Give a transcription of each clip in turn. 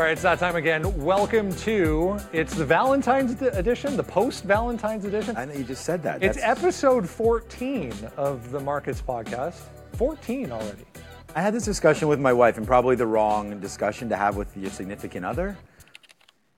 All right, it's that time again. Welcome to, it's the Valentine's edition, the post-Valentine's edition. I know you just said that. It's episode 14 of the Markets Podcast. 14 already. I had this discussion with my wife, and probably the wrong discussion to have with your significant other.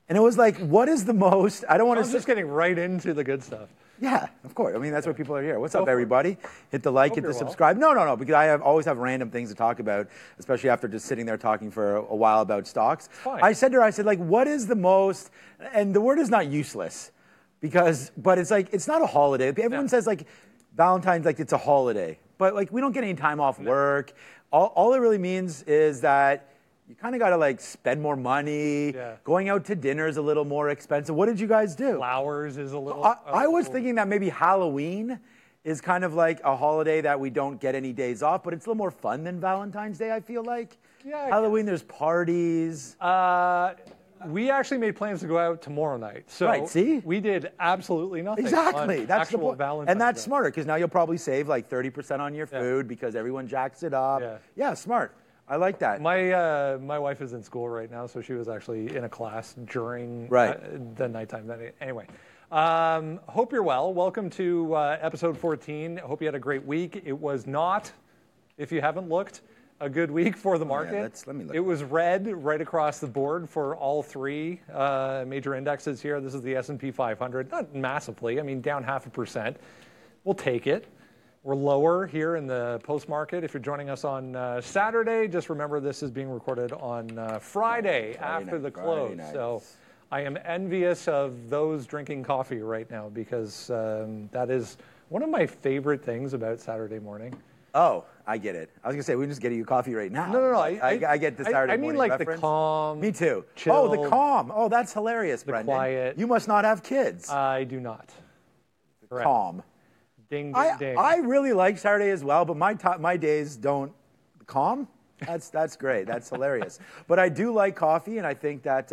And it was like, what is the most, I don't want to... I'm just getting right into the good stuff. Yeah, of course. I mean, that's why people are here. What's up, everybody? Hit the like, hit the subscribe. No, because I always have random things to talk about, especially after just sitting there talking for a while about stocks. Fine. I said to her, like, what is the most, and the word is not useless, because, but it's like, it's not a holiday. Everyone says, like, Valentine's, like, it's a holiday. But, like, we don't get any time off work. All it really means is that you kind of got to, like, spend more money. Yeah. Going out to dinner is a little more expensive. What did you guys do? Flowers is a little... I was thinking that maybe Halloween is kind of like a holiday that we don't get any days off, but it's a little more fun than Valentine's Day, I feel like. Yeah. Halloween, there's parties. We actually made plans to go out tomorrow night. So right, see? We did absolutely nothing. Exactly. On that's actual the Valentine's And that's Day. Smarter, because now you'll probably save like 30% on your food because everyone jacks it up. Yeah, smart. I like that. My wife is in school right now, so she was actually in a class during the nighttime. Anyway, hope you're well. Welcome to episode 14. Hope you had a great week. It was not, if you haven't looked, a good week for the market. Let me look. It was red right across the board for all three major indexes here. This is the S&P 500. Not massively. I mean, down 0.5%. We'll take it. We're lower here in the post-market. If you're joining us on Saturday, just remember this is being recorded on Friday after the close. So I am envious of those drinking coffee right now, because that is one of my favorite things about Saturday morning. Oh, I get it. I was going to say, we can just get you coffee right now. No. I get the Saturday morning like reference. The calm. Me too. Chill, the calm. Oh, that's hilarious, Brendan. Quiet. You must not have kids. I do not. Correct. Calm. Ding, ding, ding. I really like Saturday as well, but my days don't calm. That's great. That's hilarious. But I do like coffee, and I think that,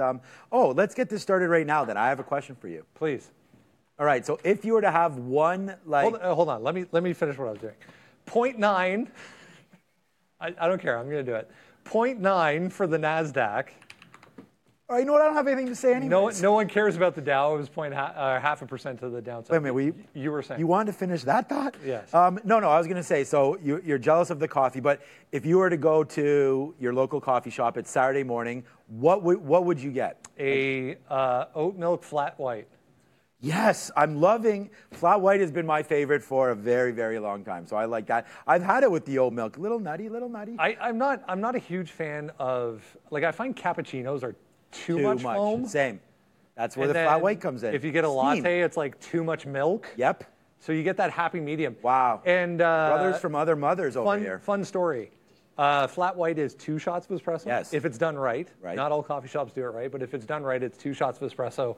let's get this started right now then. I have a question for you. Please. All right, so if you were to have one, like... Hold on. Let me finish what I was doing. 0.9. I don't care. I'm going to do it. 0.9 for the NASDAQ. All right, you know what? I don't have anything to say anyway. No one cares about the Dow. It was 0.5% to the downside. Wait a minute. You were saying. You wanted to finish that thought? Yes. No, I was going to say, so you're jealous of the coffee, but if you were to go to your local coffee shop, it's Saturday morning, what would you get? A oat milk flat white. Yes, I'm loving. Flat white has been my favorite for a very, very long time, so I like that. I've had it with the oat milk. Little nutty. I'm not a huge fan of, like, I find cappuccinos are too much foam. Same. That's where the flat white comes in. If you get a latte, it's like too much milk. Yep. So you get that happy medium. Wow. And brothers from other mothers over here. Fun story. Flat white is 2 shots of espresso. Yes. If it's done right. Not all coffee shops do it right, but if it's done right, it's 2 shots of espresso.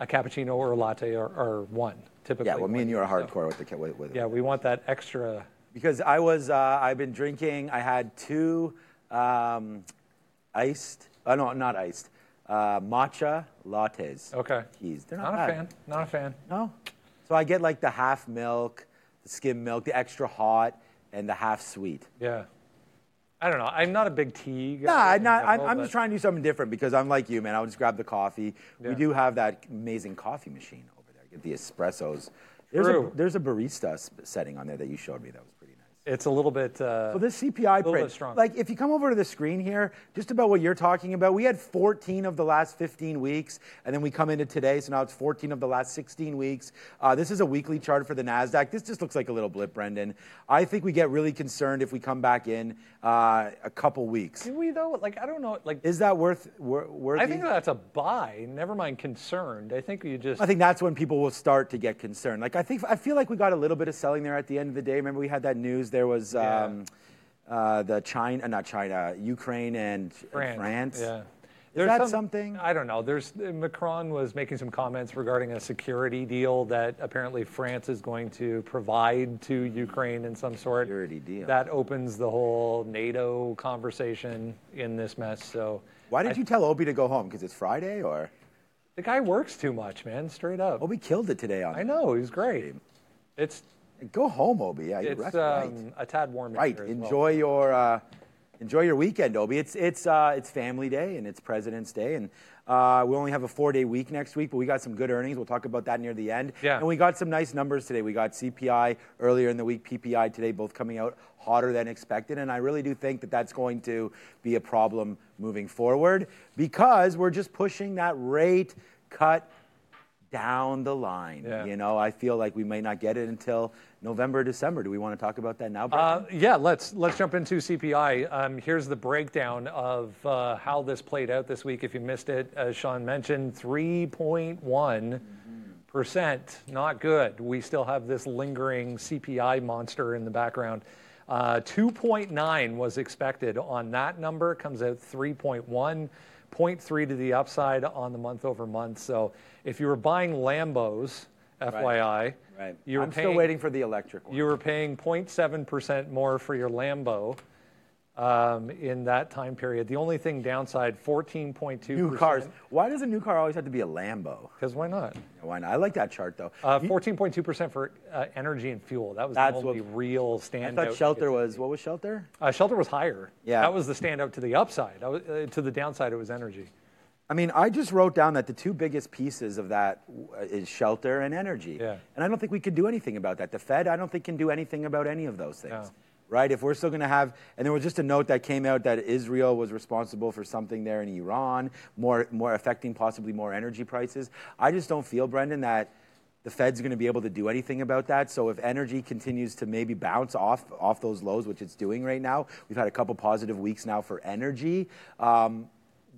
A cappuccino or a latte are one typically. Yeah. Well, me and you are hardcore with it. Yeah, we want that extra. Because I was. I've been drinking. I had 2 iced. No, not iced. Matcha lattes. Okay. Jeez, they're not bad. Not a fan. No? So I get like the half milk, the skim milk, the extra hot, and the half sweet. Yeah. I don't know. I'm not a big tea guy. I'm just trying to do something different, because I'm like you, man. I would just grab the coffee. Yeah. We do have that amazing coffee machine over there. Get the espressos. There's a barista setting on there that you showed me. That was pretty nice. It's a little bit... so this CPI print, like if you come over to the screen here, just about what you're talking about, we had 14 of the last 15 weeks, and then we come into today, so now it's 14 of the last 16 weeks. This is a weekly chart for the NASDAQ. This just looks like a little blip, Brendan. I think we get really concerned if we come back in a couple weeks. Do we, though? Like, I don't know. Like, is that worth? I think that's a buy. Never mind concerned. I think that's when people will start to get concerned. Like, I feel like we got a little bit of selling there at the end of the day. Remember, we had that news. There was the Ukraine and France. Yeah. Is that something? I don't know. Macron was making some comments regarding a security deal that apparently France is going to provide to Ukraine in some sort. Security deal. That opens the whole NATO conversation in this mess. So why did you tell Obi to go home? Because it's Friday, or the guy works too much, man. Straight up. Obi killed it today. I know. He was great. It's. Go home, Obi. Yeah, you're right. It's a tad warm. Right. Enjoy your Enjoy your weekend, Obi. It's Family Day and it's President's Day, and we only have a 4-day week next week, but we got some good earnings. We'll talk about that near the end. Yeah. And we got some nice numbers today. We got CPI earlier in the week, PPI today, both coming out hotter than expected, and I really do think that that's going to be a problem moving forward because we're just pushing that rate cut down the line. Yeah. You know, I feel like we may not get it until November, December. Do we want to talk about that now, Brett? Yeah, let's jump into CPI. Here's the breakdown of how this played out this week. If you missed it, as Sean mentioned, 3.1%. Not good. We still have this lingering CPI monster in the background. 2.9 was expected on that number. Comes out 3.1. 0.3 to the upside on the month over month. So if you were buying Lambos, FYI, right. You were still waiting for the electric one. You were paying 0.7% more for your Lambo in that time period. The only thing downside, 14.2%. New cars. Why does a new car always have to be a Lambo? Because why not? Yeah, why not? I like that chart, though. 14.2% for energy and fuel. That's the only real standout. I thought shelter was, what was shelter? Shelter was higher. Yeah. That was the standout to the upside. To the downside, it was energy. I mean, I just wrote down that the two biggest pieces of that is shelter and energy. Yeah. And I don't think we could do anything about that. The Fed, I don't think, can do anything about any of those things. No. Right? If we're still going to have, and there was just a note that came out that Israel was responsible for something there in Iran, more affecting possibly more energy prices. I just don't feel, Brendan, that the Fed's going to be able to do anything about that. So if energy continues to maybe bounce off those lows, which it's doing right now, we've had a couple positive weeks now for energy.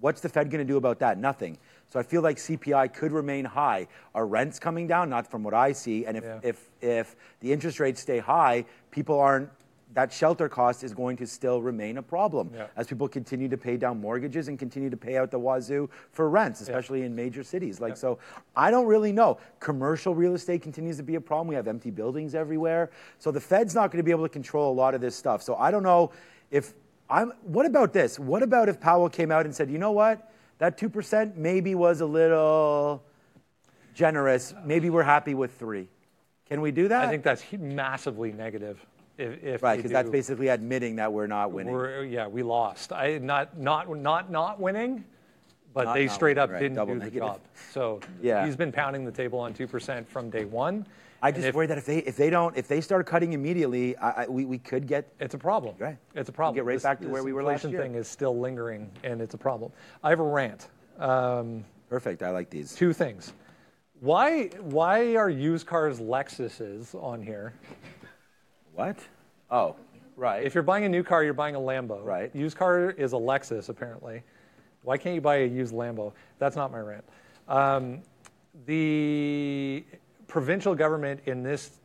What's the Fed going to do about that? Nothing. So I feel like CPI could remain high. Are rents coming down? Not from what I see. And if the interest rates stay high, people aren't. That shelter cost is going to still remain a problem as people continue to pay down mortgages and continue to pay out the wazoo for rents, especially in major cities. So I don't really know. Commercial real estate continues to be a problem. We have empty buildings everywhere. So the Fed's not going to be able to control a lot of this stuff. So I don't know if I'm, what about this? What about if Powell came out and said, you know what, that 2% maybe was a little generous. Maybe we're happy with 3%. Can we do that? I think that's massively negative. Right, because that's basically admitting that we're not winning. We lost. Not winning, but not, they straight up didn't do the job. So he's been pounding the table on 2% from day one. I just worry that if they start cutting immediately, we could get. It's a problem. Right, it's a problem. Get right back to where we were last year. The inflation thing is still lingering, and it's a problem. I have a rant. Perfect. I like these. Two things. Why are used cars Lexuses on here? What? Oh, right. If you're buying a new car, you're buying a Lambo. Right. Used car is a Lexus, apparently. Why can't you buy a used Lambo? That's not my rant. The provincial government in this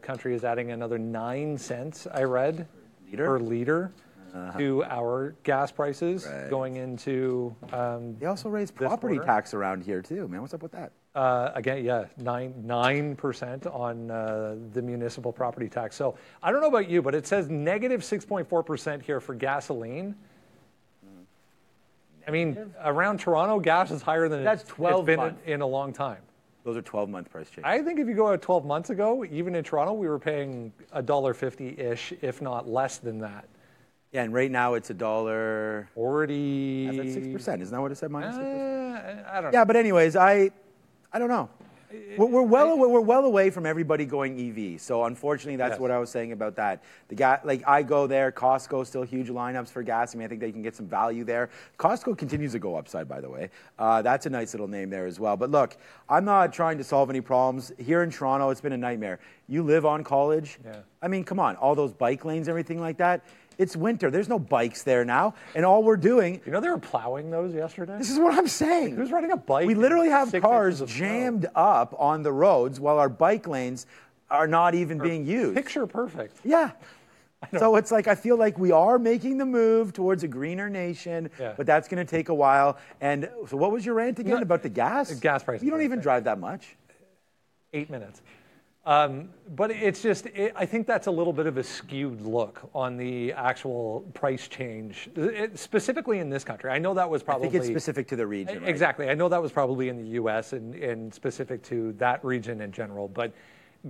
country is adding another 9 cents, I read, per liter to our gas prices going into they also raised property tax around here, too. Man, what's up with that? Again, 9% on the municipal property tax. So I don't know about you, but it says negative 6.4% here for gasoline. I mean, around Toronto, gas is higher than it's been in a long time. Those are 12-month price changes. I think if you go out 12 months ago, even in Toronto, we were paying $1.50-ish, if not less than that. Yeah, and right now it's $1.40. That's 6%. Isn't that what it said? Minus 6%? I don't know. Yeah, but anyways, I don't know. We're well away from everybody going EV. So unfortunately, that's what I was saying about that. I go there. Costco still huge lineups for gas. I mean, I think they can get some value there. Costco continues to go upside, by the way. That's a nice little name there as well. But look, I'm not trying to solve any problems here in Toronto. It's been a nightmare. You live on College. Yeah. I mean, come on, all those bike lanes, everything like that. It's winter. There's no bikes there now. And all we're doing... You know they were plowing those yesterday? This is what I'm saying. Who's riding a bike? We literally have cars jammed up on the roads while our bike lanes are not even being used. Picture perfect. Yeah. So it's like I feel like we are making the move towards a greener nation, but that's going to take a while. And so what was your rant again about the gas? Gas prices. You don't even drive that much. 8 minutes. But it's just, I think that's a little bit of a skewed look on the actual price change, specifically in this country. I know that was probably... I think it's specific to the region, right? Exactly. I know that was probably in the U.S. and specific to that region in general. But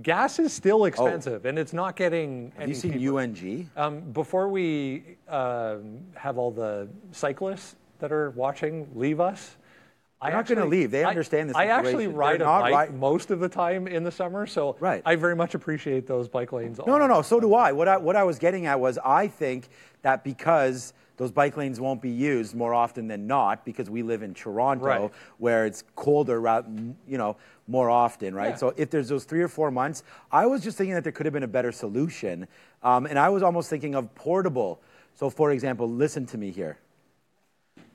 Gas is still expensive, and it's not getting. Have you seen UNG? Before we have all the cyclists that are watching leave us, they're not going to leave. They understand this. I actually ride a bike most of the time in the summer, so I very much appreciate those bike lanes. No. So do I. What I was getting at was I think that because those bike lanes won't be used more often than not, because we live in Toronto, where it's colder, more often, right? Yeah. So if there's those 3 or 4 months, I was just thinking that there could have been a better solution, and I was almost thinking of portable. So, for example, listen to me here.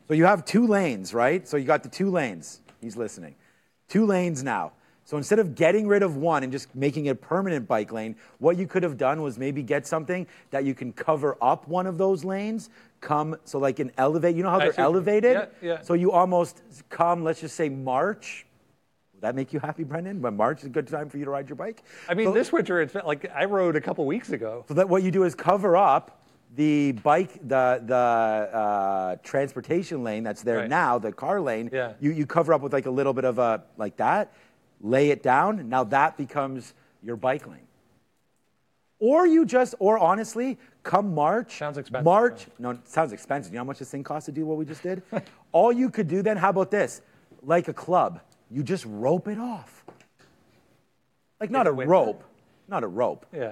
So you have 2 lanes, right? So you got the 2 lanes. He's listening. 2 lanes now. So instead of getting rid of one and just making it a permanent bike lane, what you could have done was maybe get something that you can cover up one of those lanes, so like an elevate. You know how they're elevated? Yeah. So you almost let's just say March. Would that make you happy, Brendan? But March is a good time for you to ride your bike? I mean, so, this winter, it's like I rode a couple weeks ago. So that what you do is cover up the bike, the transportation lane that's there now, the car lane, you cover up with like a little bit of a, like that, lay it down, now that becomes your bike lane. Or you just, or honestly, come March. Sounds expensive. It sounds expensive. You know how much this thing costs to do what we just did? All you could do then, how about this? Like a club, you just rope it off. Like not a rope,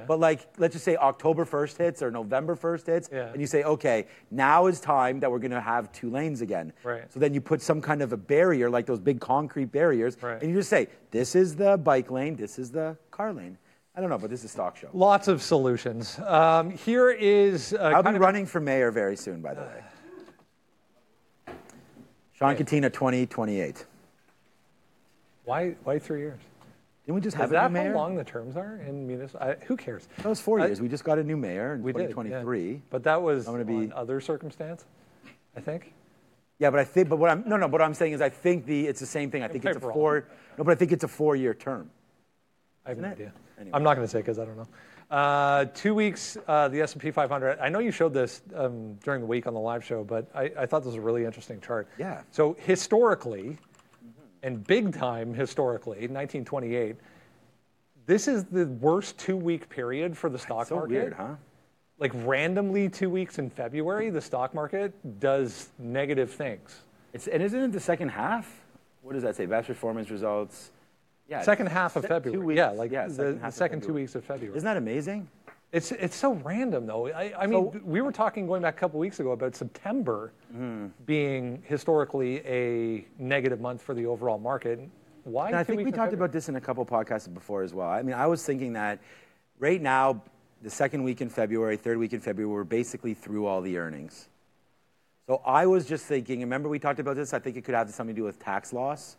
but like, let's just say October 1st hits or November 1st hits, and you say, okay, now is time that we're going to have 2 lanes again. Right. So then you put some kind of a barrier, like those big concrete barriers, and you just say, this is the bike lane, this is the car lane. I don't know, but this is a stock show. Lots of solutions. Here is... I'll be running for mayor very soon, by the way. Sean Catina, 2028. Why 3 years? Didn't we just have a new mayor? Is that how long the terms are in municipal? Who cares? That was 4 years. We just got a new mayor in 2023. Did, yeah. But that was on other circumstance, I think. Yeah, but I think. But what I'm But what I'm saying is, I think it's the same thing. I think it's a 4. No, but I think it's a 4-year term. I have no idea. Anyway. I'm not going to say because I don't know. 2 weeks, the S&P 500. I know you showed this during the week on the live show, but I thought this was a really interesting chart. Yeah. So historically. And big time historically, 1928, this is the worst 2-week period for the stock market. So weird, huh? Like randomly 2 weeks in February, the stock market does negative things. And isn't it the second half? What does that say? Best performance results? Yeah. Second half of February. 2 weeks, the second 2 weeks of February. Isn't that amazing? It's so random, though. I mean, we were talking going back a couple weeks ago about September being historically a negative month for the overall market. Why? And I think we talked about this in a couple podcasts before as well. I mean, I was thinking that right now, the second week in February, third week in February, we're basically through all the earnings. So I was just thinking, remember we talked about this? I think it could have something to do with tax loss.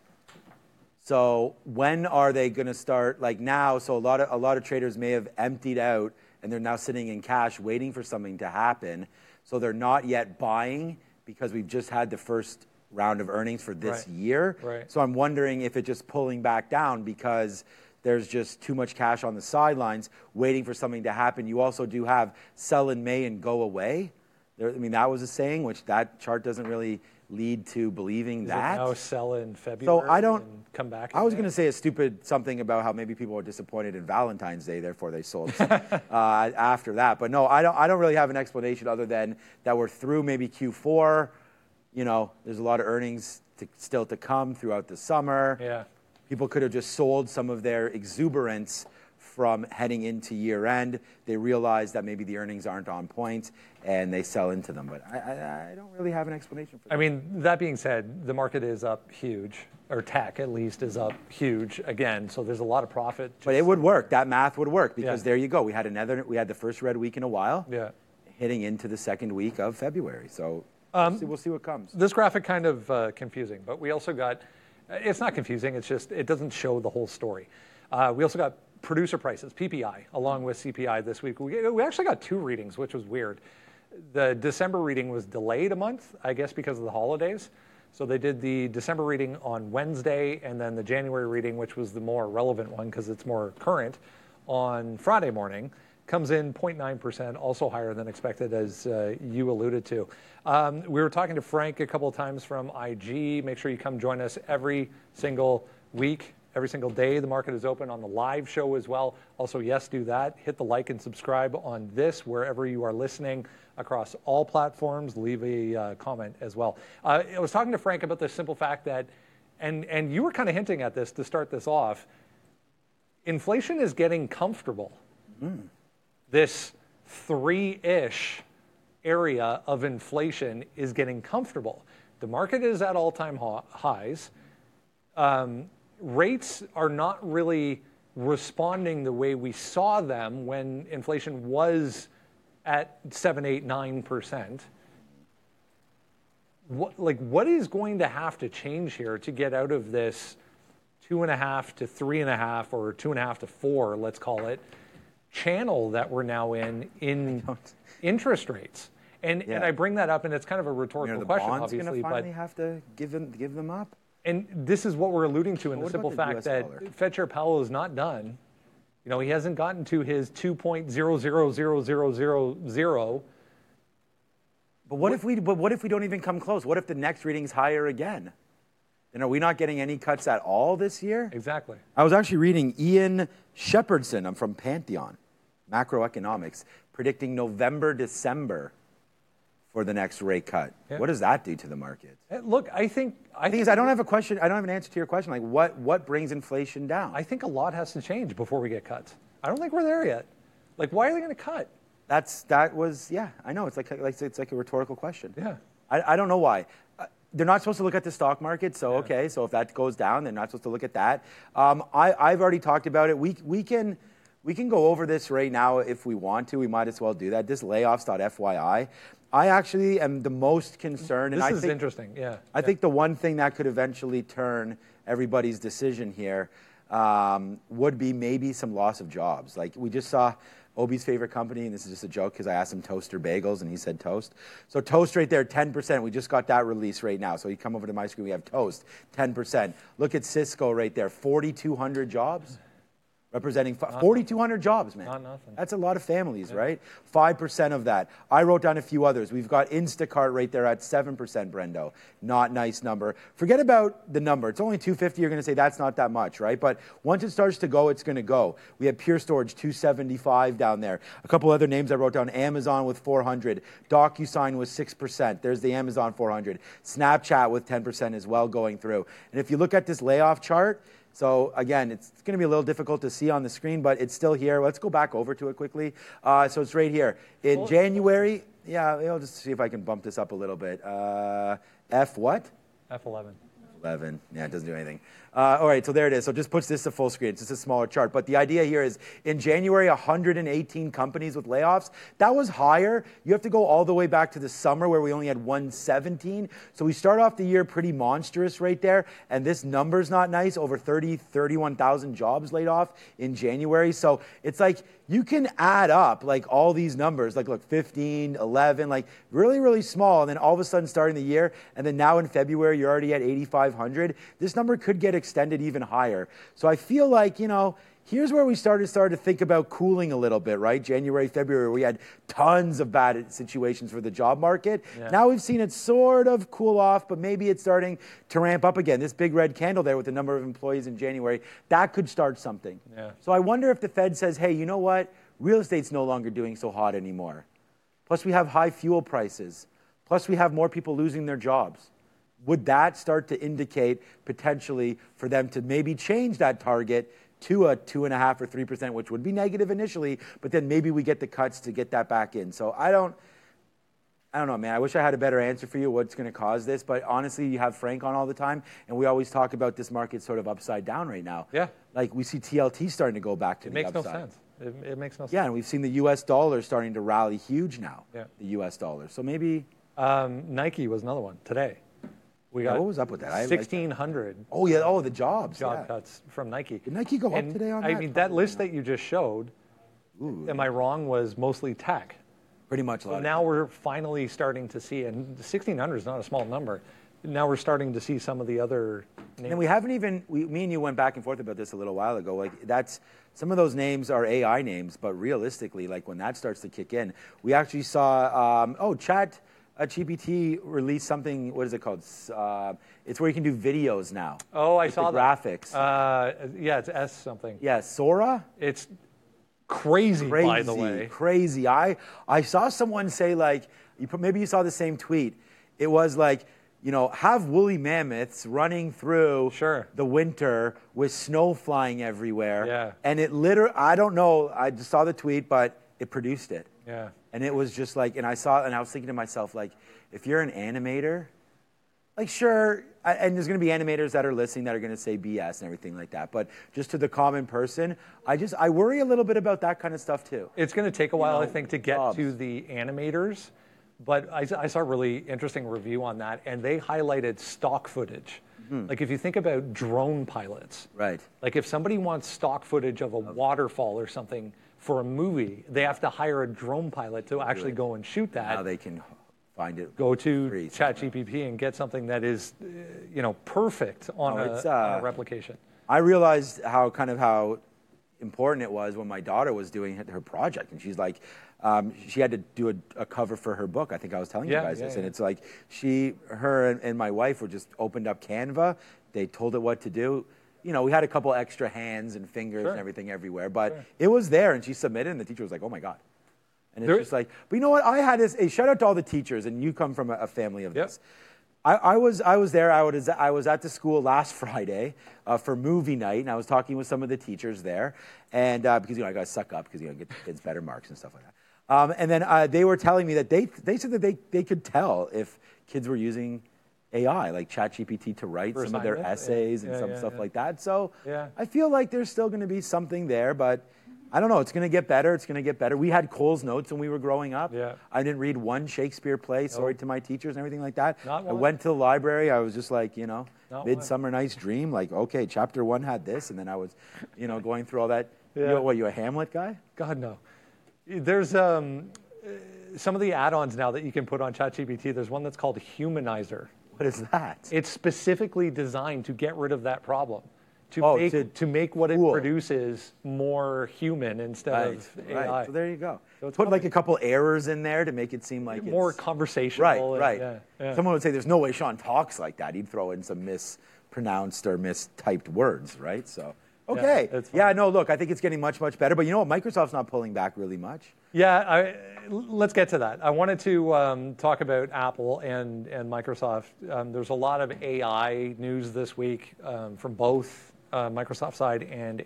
So when are they going to start? Like now, so a lot of traders may have emptied out and they're now sitting in cash waiting for something to happen. So they're not yet buying because we've just had the first round of earnings for this year. Right. So I'm wondering if it's just pulling back down because there's just too much cash on the sidelines waiting for something to happen. You also do have sell in May and go away. There, I mean, that was a saying, which that chart doesn't really lead to believing that. Now sell in February and come back. I was going to say a stupid something about how maybe people are disappointed in Valentine's Day, therefore they sold after that. But no, I don't really have an explanation other than that we're through maybe Q4. You know, there's a lot of earnings still to come throughout the summer. Yeah, people could have just sold some of their exuberance from heading into year end. They realize that maybe the earnings aren't on point and they sell into them. But I don't really have an explanation for that. I mean, that being said, the market is up huge, or tech at least is up huge again. So there's a lot of profit. But it would work. That math would work because there you go. We had the first red week in a while heading into the second week of February. So we'll see what comes. This graphic kind of confusing, but we also got, it's not confusing. It's just, it doesn't show the whole story. We also got producer prices, PPI, along with CPI this week. We actually got 2 readings, which was weird. The December reading was delayed a month, I guess because of the holidays. So they did the December reading on Wednesday and then the January reading, which was the more relevant one because it's more current, on Friday morning. Comes in 0.9%, also higher than expected, as you alluded to. We were talking to Frank a couple of times from IG. Make sure you come join us every single week every single day. The market is open on the live show as well. Also, yes, do that. Hit the like and subscribe on this wherever you are listening across all platforms. Leave a comment as well. I was talking to Frank about the simple fact that, and you were kind of hinting at this to start this off, inflation is getting comfortable. This three-ish area of inflation is getting comfortable. The market is at all-time highs. Rates are not really responding the way we saw them when inflation was at 7, 8, 9%. What is going to have to change here to get out of this 2.5 to 3.5 or 2.5 to 4, let's call it, channel that we're now in interest rates? And I bring that up, and it's kind of a rhetorical question, obviously. The bonds going to finally have to give them up? And this is what we're alluding to in the simple fact that Fed Chair Powell is not done. You know, he hasn't gotten to his 2.00000. But what if we don't even come close? What if the next reading's higher again? And are we not getting any cuts at all this year? Exactly. I was actually reading Ian Shepherdson. I'm from Pantheon, macroeconomics, predicting November, December for the next rate cut. Yeah. What does that do to the market? Look, I think I don't have a question. I don't have an answer to your question. Like, what brings inflation down? I think a lot has to change before we get cuts. I don't think we're there yet. Like, why are they going to cut? I know. It's like a rhetorical question. Yeah. I don't know why. They're not supposed to look at the stock market, so okay. So if that goes down, they're not supposed to look at that. I've already talked about it. We can go over this right now if we want to. We might as well do that. This layoffs.fyi. I actually am the most concerned. This is interesting. Yeah. I think the one thing that could eventually turn everybody's decision here would be maybe some loss of jobs. Like we just saw. Obi's favorite company, and this is just a joke because I asked him Toaster Bagels, and he said Toast. So Toast right there, 10%. We just got that release right now. So you come over to my screen, we have Toast, 10%. Look at Cisco right there, 4,200 jobs, representing 4,200 jobs, man. Not nothing. That's a lot of families, right? 5% of that. I wrote down a few others. We've got Instacart right there at 7%, Brendo. Not nice number. Forget about the number. It's only 250. You're going to say that's not that much, right? But once it starts to go, it's going to go. We have Pure Storage, 275 down there. A couple other names I wrote down. Amazon with 400. DocuSign with 6%. There's the Amazon 400. Snapchat with 10% as well going through. And if you look at this layoff chart, so, again, it's going to be a little difficult to see on the screen, but it's still here. Let's go back over to it quickly. So it's right here. In January, I'll just see if I can bump this up a little bit. F what? F11. 11. Yeah, it doesn't do anything. All right, so there it is. So it just puts this to full screen. It's just a smaller chart. But the idea here is in January, 118 companies with layoffs. That was higher. You have to go all the way back to the summer where we only had 117. So we start off the year pretty monstrous right there. And this number's not nice. Over 31,000 jobs laid off in January. So it's like you can add up like all these numbers. Like, look, 15, 11, like really, really small. And then all of a sudden starting the year. And then now in February, you're already at 8,500. This number could get extended even higher. So I feel like, here's where we started to think about cooling a little bit, right? January, February, we had tons of bad situations for the job market. Yeah. Now we've seen it sort of cool off, but maybe it's starting to ramp up again. This big red candle there with the number of employees in January, that could start something. Yeah. So I wonder if the Fed says, hey, you know what? Real estate's no longer doing so hot anymore. Plus we have high fuel prices. Plus we have more people losing their jobs. Would that start to indicate potentially for them to maybe change that target to a 2.5 or 3%, which would be negative initially, but then maybe we get the cuts to get that back in. So I don't know, man. I wish I had a better answer for you what's going to cause this, but honestly, you have Frank on all the time, and we always talk about this market sort of upside down right now. Yeah. Like we see TLT starting to go back to the upside. It makes no sense. It makes no sense. Yeah, and we've seen the U.S. dollar starting to rally huge now, the U.S. dollar. So maybe... Nike was another one today. We got what was up with that? 1,600. Oh yeah, the jobs. Job cuts from Nike. Did Nike go up today on that? I mean, that list that you just showed, am I wrong, was mostly tech. Pretty much. So now we're finally starting to see, and 1,600 is not a small number. Now we're starting to see some of the other names. And we haven't even, me and you went back and forth about this a little while ago. Like that's, some of those names are AI names, but realistically, like when that starts to kick in, we actually saw, GPT released something. What is it called? It's where you can do videos now. Oh, I saw the graphics. Yeah, it's S something. Yeah, Sora. It's crazy, by the way. Crazy. I saw someone say, like, maybe you saw the same tweet. It was like, you know, have woolly mammoths running through the winter with snow flying everywhere. Yeah. And it literally, I don't know. I just saw the tweet, but it produced it. Yeah. And it was just like, and I saw, and I was thinking to myself, like, if you're an animator, like, sure, and there's going to be animators that are listening that are going to say BS and everything like that. But just to the common person, I worry a little bit about that kind of stuff too. It's going to take a while, I think, to get to the animators. But I saw a really interesting review on that, and they highlighted stock footage. Like, if you think about drone pilots, right? Like, if somebody wants stock footage of a waterfall or something for a movie, they have to hire a drone pilot to actually go and shoot that. Now they can find it. Go to ChatGPT and get something that is, you know, perfect on a replication. I realized how important it was when my daughter was doing her project, and she's like, she had to do a cover for her book. I think I was telling you guys this, and it's like her and my wife were just opened up Canva. They told it what to do. You know, we had a couple extra hands and fingers and everything everywhere, but it was there, and she submitted, and the teacher was like, oh my God. And it's just like, but you know what? I had this, hey, shout out to all the teachers, and you come from a family of this. I was there. I was at the school last Friday for movie night, and I was talking with some of the teachers there, and because, you know, I got to suck up because, you know, get the kids better marks and stuff like that. And then they were telling me that they said that they could tell if kids were using AI, like ChatGPT, to write some of their essays and some stuff like that. So I feel like there's still going to be something there, but I don't know. It's going to get better. We had Cole's notes when we were growing up. Yeah. I didn't read one Shakespeare play, sorry to my teachers and everything like that. I went to the library. I was just like, you know, Midsummer Night's Dream. Like, okay, chapter 1 had this. And then I was, you know, going through all that. Yeah. You a Hamlet guy? God, no. There's some of the add-ons now that you can put on ChatGPT. There's one that's called Humanizer. What is that? It's specifically designed to get rid of that problem, to make what it produces more human instead of AI. Right. So there you go. So put like a couple errors in there to make it seem like more conversational. Right. Someone would say, "There's no way Sean talks like that." He'd throw in some mispronounced or mistyped words, right? So. Okay. Look, I think it's getting much, much better. But you know what? Microsoft's not pulling back really much. Yeah, let's get to that. I wanted to talk about Apple and Microsoft. There's a lot of AI news this week from both Microsoft side and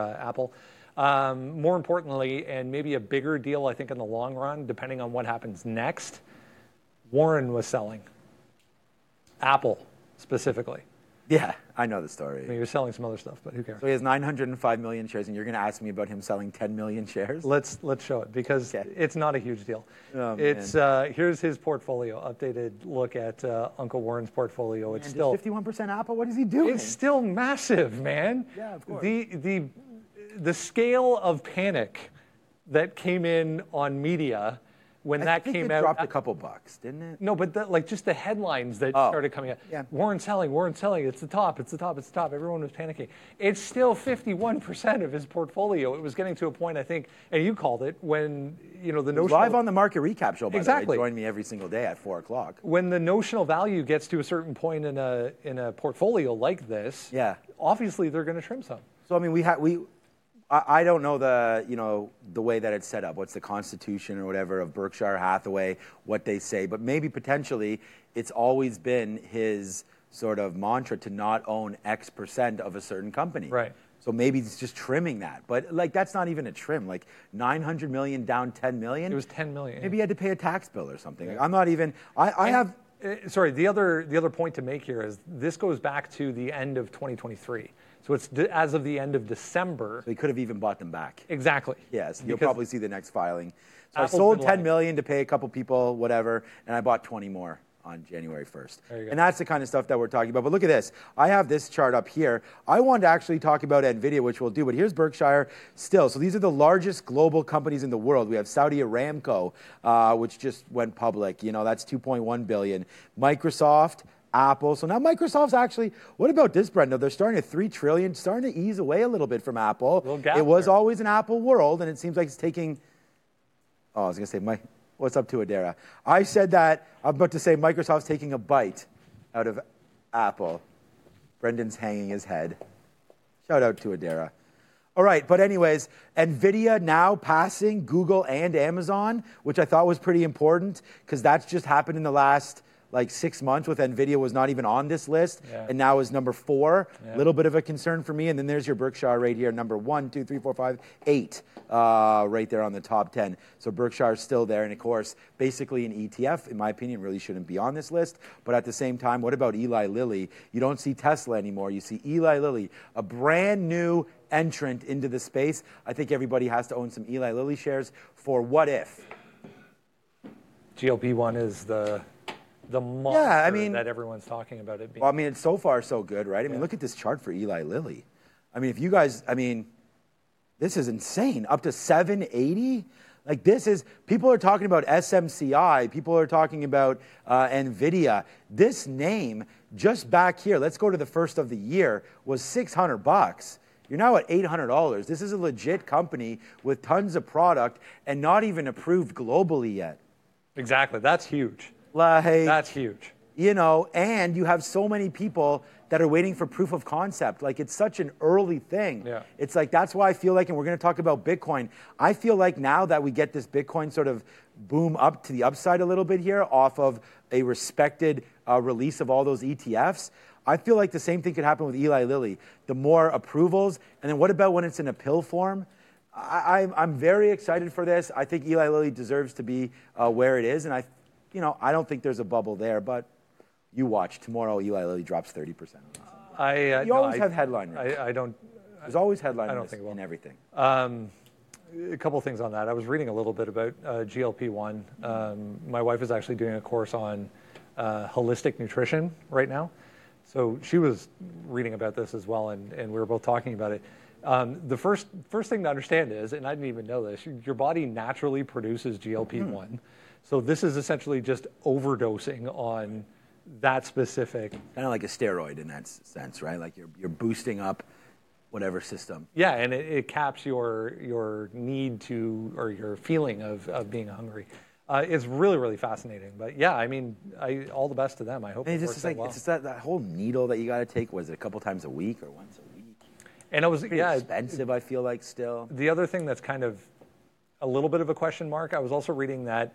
Apple. More importantly, and maybe a bigger deal, I think, in the long run, depending on what happens next, Warren was selling Apple specifically. Yeah, I know the story. I mean, he was selling some other stuff, but who cares? So he has 905 million shares, and you're going to ask me about him selling 10 million shares? Let's show it, because it's not a huge deal. Here's his portfolio, updated look at Uncle Warren's portfolio. It's still 51% Apple. What is he doing? It's still massive, man. Yeah, of course. The scale of panic that came in on media. When that came out, it dropped a couple bucks, didn't it? No, but just the headlines that started coming out. Yeah. Warren's selling. It's the top. Everyone was panicking. It's still 51% of his portfolio. It was getting to a point, I think, and you called it, when, you know, the notional. Live on the Market Recap show, by the way. Join me every single day at 4:00. When the notional value gets to a certain point in a portfolio like this, obviously they're going to trim some. So I mean, I don't know the way that it's set up, what's the constitution or whatever of Berkshire Hathaway, what they say, but maybe potentially it's always been his sort of mantra to not own X percent of a certain company. Right. So maybe it's just trimming that. But like, that's not even a trim. Like, 900 million down 10 million. It was 10 million. Maybe you had to pay a tax bill or something. Yeah. Like, I'm not even sorry, the other point to make here is this goes back to the end of 2023. So it's as of the end of December. So he could have even bought them back. Exactly. Yes, you'll probably see the next filing. So Apple's I sold $10 million to pay a couple people, whatever, and I bought 20 more on January 1st. There you go. And that's the kind of stuff that we're talking about. But look at this. I have this chart up here. I wanted to actually talk about Nvidia, which we'll do, but here's Berkshire still. So these are the largest global companies in the world. We have Saudi Aramco, which just went public. You know, that's $2.1 billion. Microsoft, Apple. So now Microsoft's actually, what about this, Brenda? They're starting at $3 trillion, starting to ease away a little bit from Apple. It was always an Apple world, and it seems like it's taking, What's up to Adara? I said that. I'm about to say Microsoft's taking a bite out of Apple. Brendan's hanging his head. Shout out to Adara. All right, but anyways, Nvidia now passing Google and Amazon, which I thought was pretty important because that's just happened in the last 6 months with Nvidia was not even on this list and now is number 4. A little bit of a concern for me. And then there's your Berkshire right here, number 1, 2, 3, 4, 5, 8 right there on the top 10. So Berkshire's still there. And of course, basically an ETF, in my opinion, really shouldn't be on this list. But at the same time, what about Eli Lilly? You don't see Tesla anymore. You see Eli Lilly, a brand new entrant into the space. I think everybody has to own some Eli Lilly shares for what if. GLP-1 is the monster that everyone's talking about it being. Well, it's so far so good, right? Look at this chart for Eli Lilly. If you guys, this is insane. Up to 780. People are talking about SMCI. People are talking about NVIDIA. This name just back here, let's go to the first of the year, was $600. You're now at $800. This is a legit company with tons of product and not even approved globally yet. Exactly. That's huge. That's huge. And you have so many people that are waiting for proof of concept. It's such an early thing. Yeah. That's why I feel and we're going to talk about Bitcoin. I feel now that we get this Bitcoin sort of boom up to the upside a little bit here off of a respected release of all those ETFs, I feel the same thing could happen with Eli Lilly. The more approvals, and then what about when it's in a pill form? I'm very excited for this. I think Eli Lilly deserves to be where it is, and I don't think there's a bubble there, but you watch. Tomorrow, Eli Lilly drops 30%. You always have headline risk. I don't. There's always headline risk in everything. A couple things on that. I was reading a little bit about GLP-1. My wife is actually doing a course on holistic nutrition right now. So she was reading about this as well, and we were both talking about it. The first thing to understand is, and I didn't even know this, your body naturally produces GLP-1. So this is essentially just overdosing on that specific. Kind of like a steroid in that sense, right? You're boosting up whatever system. Yeah, and it caps your need to, or your feeling of being hungry. It's really, really fascinating. But yeah, all the best to them. I hope it works out well. It's just that whole needle that you got to take, was it a couple times a week or once a week? And it was expensive, I feel still. The other thing that's kind of a little bit of a question mark, I was also reading that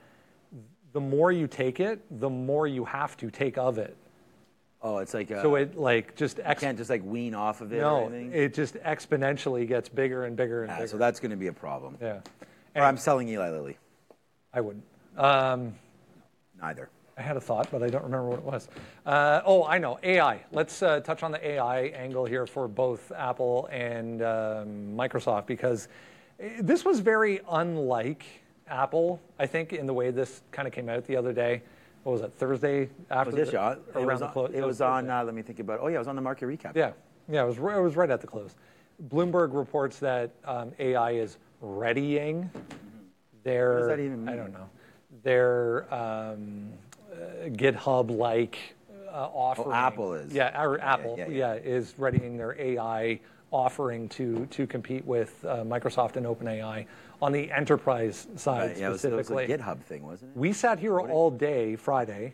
the more you take it, the more you have to take of it. Oh, it's so it just... you can't just wean off of it or anything? No, it just exponentially gets bigger and bigger and bigger. So that's going to be a problem. Yeah. Or I'm selling Eli Lilly. I wouldn't. Neither. I had a thought, but I don't remember what it was. I know. AI. Let's touch on the AI angle here for both Apple and Microsoft, because this was very unlike Apple, I think, in the way this kind of came out the other day. What was it, Thursday? After this, around the close. It was on, let me think about it. Oh, yeah, it was on the market recap. Yeah, it was right at the close. Bloomberg reports that AI is readying their... What does that even mean? I don't know. Their GitHub-like offering. Oh, Apple is. Yeah, or Apple, is readying their AI offering to compete with Microsoft and OpenAI on the enterprise side specifically. It was a GitHub thing, wasn't it? We sat here all day Friday. Yeah.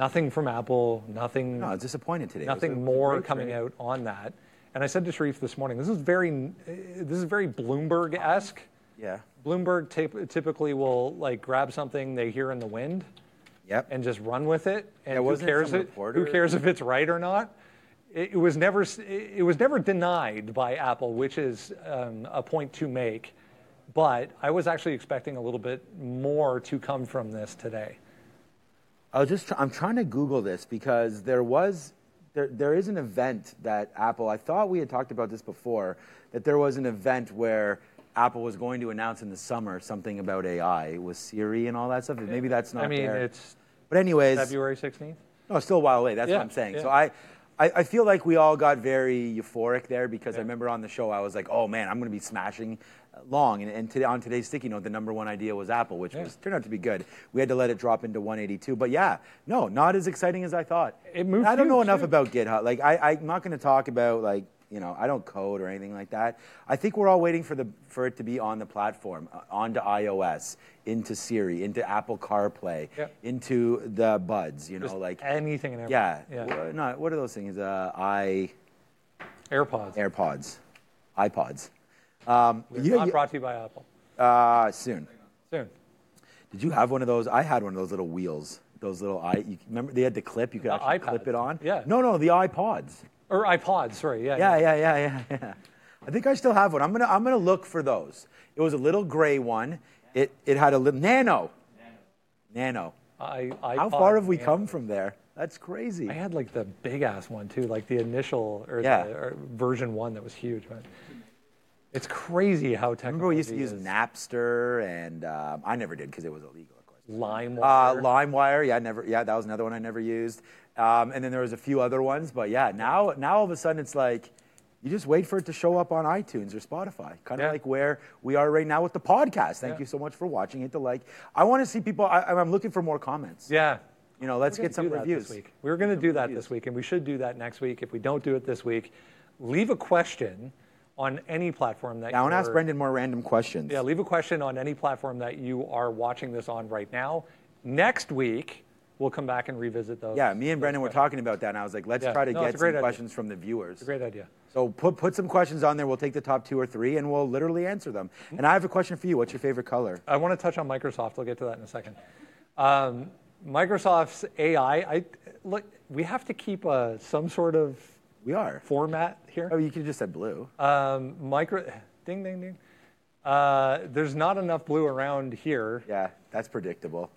Nothing from Apple, nothing. No, I was disappointed today. Nothing more coming out on that. And I said to Sharif this morning, this is very Bloomberg-esque. Yeah. Bloomberg typically will grab something they hear in the wind. Yep. And just run with it. And who cares if it's right or not? It was never denied by Apple, which is a point to make. But I was actually expecting a little bit more to come from this today. I'm trying to Google this because there is an event that Apple. I thought we had talked about this before, that there was an event where Apple was going to announce in the summer something about AI with Siri and all that stuff. Maybe that's not there. But anyways, February 16th. No, it's still a while away. That's what I'm saying. Yeah. So I feel we all got very euphoric there because I remember on the show I was like, oh man, I'm going to be smashing long. And today, on today's sticky note, the number one idea was Apple, which turned out to be good. We had to let it drop into 182. But not as exciting as I thought. It moved. I don't know enough about GitHub. I'm not going to talk about You know, I don't code or anything like that. I think we're all waiting for it to be on the platform, onto iOS, into Siri, into Apple CarPlay, into the Buds. You know, just like anything and everything. What are those things? iPods. Brought to you by Apple. Soon. Did you have one of those? I had one of those little wheels. Those little remember they had the clip. You could actually clip it on. Yeah. No, the iPods. Or iPods, sorry. Yeah. I think I still have one. I'm gonna look for those. It was a little gray one. It had a little nano. How far have we come from there? That's crazy. I had like the big ass one too, like the initial or version one that was huge. But it's crazy how technology. Remember we used to use Napster, and I never did because it was illegal, of course. LimeWire. LimeWire. Yeah, never. Yeah, that was another one I never used. And then there was a few other ones, but now all of a sudden it's like you just wait for it to show up on iTunes or Spotify, kind of like where we are right now with the podcast. Thank you so much for watching. Hit the like. I want to see people. I'm looking for more comments. Yeah, you know, let's get some reviews. We're going to do that this week, and we should do that next week. If we don't do it this week, leave a question on any platform that. I want to ask Brendan more random questions. Yeah, leave a question on any platform that you are watching this on right now. Next week, we'll come back and revisit those. Yeah, me and Brendan were talking about that, and I was like, let's try to get some questions from the viewers. It's a great idea. So put some questions on there. We'll take the top 2 or 3, and we'll literally answer them. And I have a question for you. What's your favorite color? I want to touch on Microsoft. I'll get to that in a second. Microsoft's AI. We have to keep some sort of format here. Oh, you could have just said blue. Ding, ding, ding. There's not enough blue around here. Yeah, that's predictable.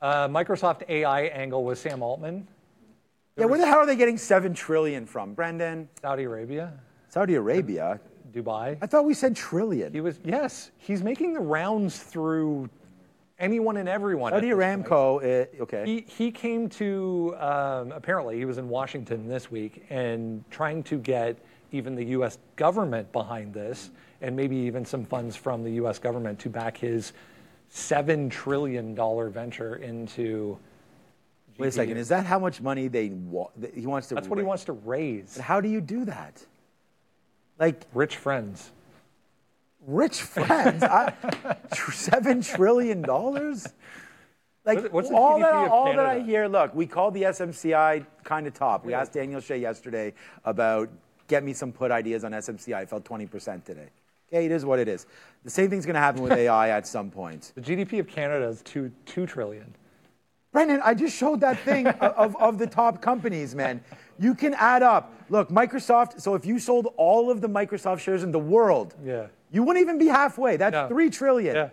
Microsoft AI angle with Sam Altman. Where the hell are they getting $7 trillion from, Brendan? Saudi Arabia? Dubai. I thought we said trillion. He's making the rounds through anyone and everyone. Saudi Aramco, okay. He came to, apparently he was in Washington this week and trying to get even the U.S. government behind this and maybe even some funds from the U.S. government to back his $7 trillion venture into GPU. Wait a second. Is that how much money he wants to raise? That's what he wants to raise. But how do you do that? Like Rich friends? $7 trillion? Like, what's all that I hear, look, we called the SMCI kind of top. We asked Daniel Shea yesterday about get me some put ideas on SMCI. I fell 20% today. Okay, it is what it is. The same thing's going to happen with AI at some point. The GDP of Canada is $2 trillion. Brendan, I just showed that thing of the top companies, man. You can add up. Look, Microsoft, so if you sold all of the Microsoft shares in the world, you wouldn't even be halfway. That's $3 trillion. Yeah.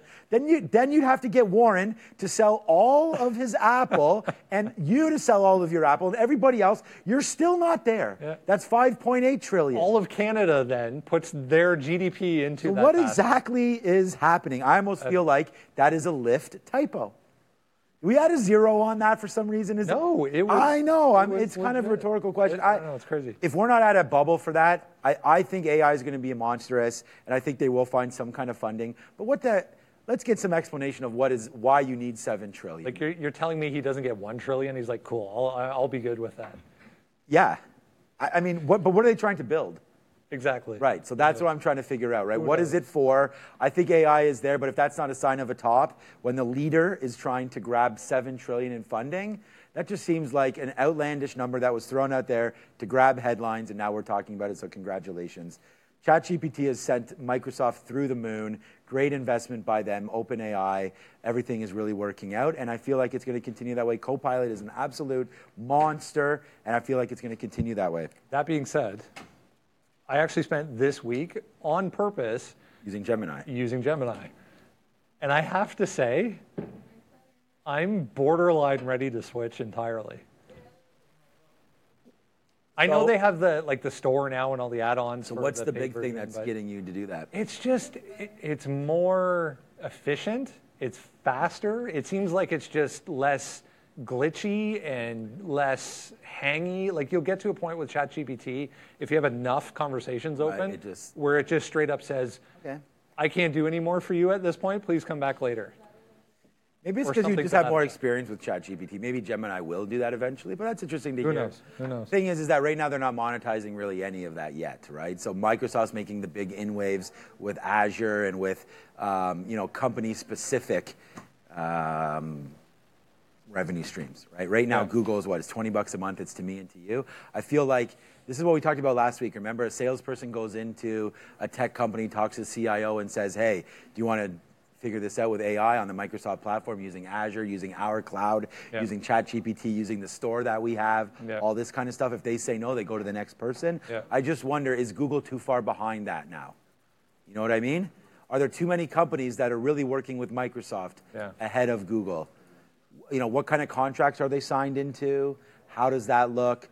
Then you'd have to get Warren to sell all of his Apple and you to sell all of your Apple and everybody else. You're still not there. Yeah. That's $5.8 trillion. All of Canada then puts their GDP into that. What exactly is happening? I almost feel like that is a Lyft typo. We had a zero on that for some reason. I know. It's kind of a rhetorical question. I know, it's crazy. If we're not at a bubble for that, I think AI is going to be a monstrous, and I think they will find some kind of funding. But let's get some explanation of why you need $7 trillion. Like you're telling me he doesn't get $1 trillion? He's like, cool, I'll be good with that. Yeah. I mean, but what are they trying to build? Exactly. Right. So that's what I'm trying to figure out, right? What is it for? I think AI is there, but if that's not a sign of a top, when the leader is trying to grab $7 trillion in funding, that just seems like an outlandish number that was thrown out there to grab headlines, and now we're talking about it, so congratulations. ChatGPT has sent Microsoft through the moon. Great investment by them, OpenAI. Everything is really working out, and I feel like it's going to continue that way. Copilot is an absolute monster, and I feel like it's going to continue that way. That being said, I actually spent this week on purpose using Gemini. And I have to say, I'm borderline ready to switch entirely. I know they have the store now and all the add-ons. So what's the big thing that's getting you to do that? It's just, it's more efficient. It's faster. It seems like it's just less glitchy and less hangy. Like you'll get to a point with ChatGPT if you have enough conversations open where it just straight up says, I can't do any more for you at this point. Please come back later. Maybe it's because you just have more experience with ChatGPT. Maybe Gemini will do that eventually, but that's interesting to hear. Who knows? Thing is that right now they're not monetizing really any of that yet, right? So Microsoft's making the big in waves with Azure and with company-specific revenue streams, right? Right now, Google is what? It's $20 a month. It's to me and to you. I feel like this is what we talked about last week. Remember, a salesperson goes into a tech company, talks to the CIO, and says, "Hey, do you want to figure this out with AI on the Microsoft platform, using Azure, using our cloud, using ChatGPT, using the store that we have, all this kind of stuff?" If they say no, they go to the next person. I just wonder, is Google too far behind that now? You know what I mean? Are there too many companies that are really working with Microsoft ahead of Google? You know, what kind of contracts are they signed into? How does that look?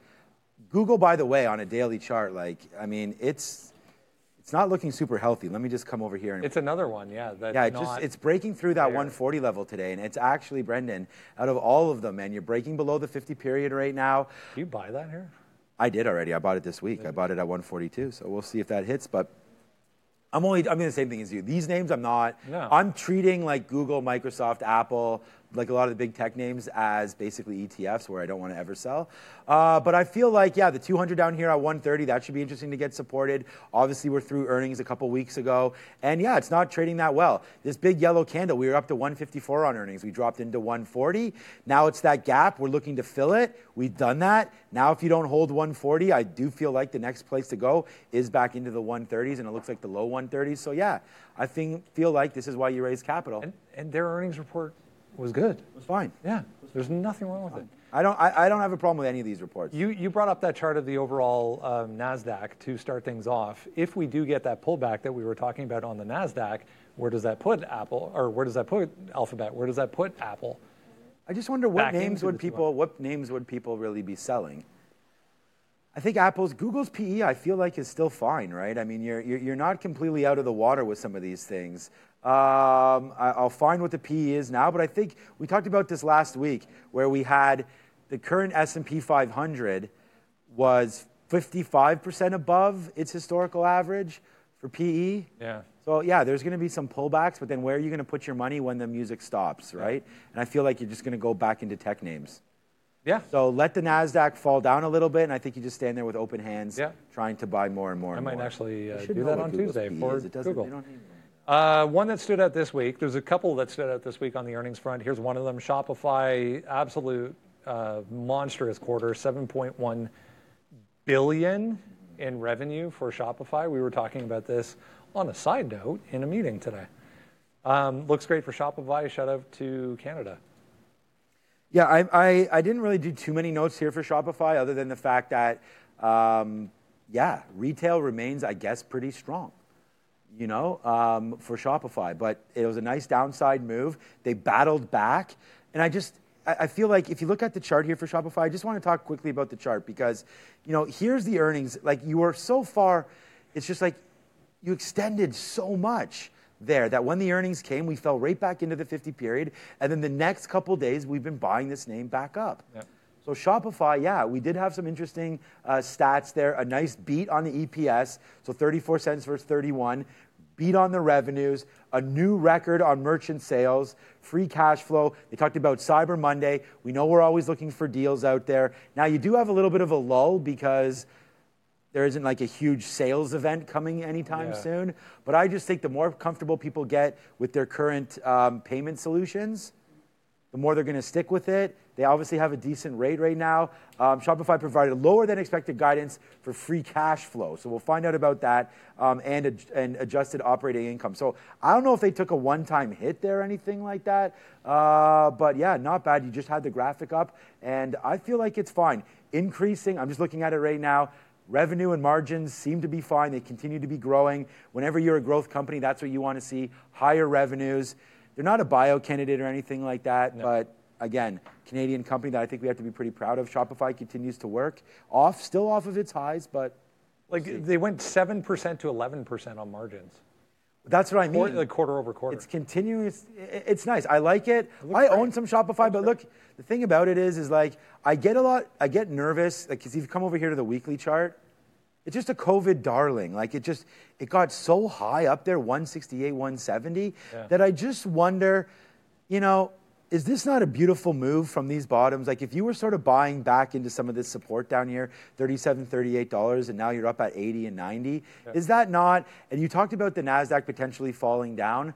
Google, by the way, on a daily chart, like, I mean, it's not looking super healthy. Let me just come over here. It's another one, it's breaking through that 140 level today, and it's actually, Brendan, out of all of them, man, you're breaking below the 50 period right now. Do you buy that here? I did already. I bought it this week. I bought it at 142, so we'll see if that hits, but I'm doing the same thing as you. These names, I'm not. No. I'm treating like Google, Microsoft, Apple, like a lot of the big tech names, as basically ETFs where I don't want to ever sell. But I feel like, the 200 down here at 130, that should be interesting to get supported. Obviously, we're through earnings a couple weeks ago. And, it's not trading that well. This big yellow candle, we were up to 154 on earnings. We dropped into 140. Now it's that gap. We're looking to fill it. We've done that. Now if you don't hold 140, I do feel like the next place to go is back into the 130s, and it looks like the low 130s. So, I feel like this is why you raise capital. And their earnings report was good. It was fine. Yeah, there's nothing wrong with it. I don't have a problem with any of these reports. You brought up that chart of the overall NASDAQ to start things off. If we do get that pullback that we were talking about on the NASDAQ, where does that put Apple? Or where does that put Alphabet? Where does that put Apple? I just wonder what names would people really be selling? I think Google's PE, I feel like, is still fine, right? I mean, you're not completely out of the water with some of these things. I'll find what the PE is now, but I think we talked about this last week, where we had the current S&P 500 was 55% above its historical average for PE. Yeah. So, there's going to be some pullbacks, but then where are you going to put your money when the music stops, right? And I feel like you're just going to go back into tech names. Yeah. So let the NASDAQ fall down a little bit, and I think you just stand there with open hands trying to buy more and more and more. I might actually do that on Google's Tuesday for Google. One that stood out this week, there's a couple that stood out this week on the earnings front. Here's one of them, Shopify, absolute monstrous quarter, $7.1 billion in revenue for Shopify. We were talking about this on a side note in a meeting today. Looks great for Shopify. Shout out to Canada. Yeah, I didn't really do too many notes here for Shopify other than the fact that, retail remains, I guess, pretty strong, for Shopify. But it was a nice downside move. They battled back. And I feel like if you look at the chart here for Shopify, I just want to talk quickly about the chart because, here's the earnings. Like, you were so far, it's just like you extended so much there that when the earnings came, we fell right back into the 50 period. And then the next couple days, we've been buying this name back up. Yep. So Shopify, we did have some interesting stats there. A nice beat on the EPS, so 34 cents versus 31. Beat on the revenues, a new record on merchant sales, free cash flow. They talked about Cyber Monday. We know we're always looking for deals out there. Now, you do have a little bit of a lull because there isn't like a huge sales event coming anytime soon. But I just think the more comfortable people get with their current payment solutions, the more they're going to stick with it. They obviously have a decent rate right now. Shopify provided lower than expected guidance for free cash flow. So we'll find out about that and adjusted operating income. So I don't know if they took a one-time hit there or anything like that. But not bad. You just had the graphic up, and I feel like it's fine. Increasing, I'm just looking at it right now. Revenue and margins seem to be fine. They continue to be growing. Whenever you're a growth company, that's what you want to see, higher revenues. They're not a bio candidate or anything like that, but again, Canadian company that I think we have to be pretty proud of. Shopify continues to work, still off of its highs, but they went 7% to 11% on margins. That's what I mean. Like quarter over quarter. It's continuous. It's nice. I like it. I own some Shopify, but look, the thing about it is like I get nervous because if you come over here to the weekly chart, it's just a COVID darling. Like it got so high up there, 168, 170, that I just wonder, is this not a beautiful move from these bottoms? Like if you were sort of buying back into some of this support down here, $37, $38, and now you're up at $80 and $90. Yeah. Is that not, and you talked about the NASDAQ potentially falling down.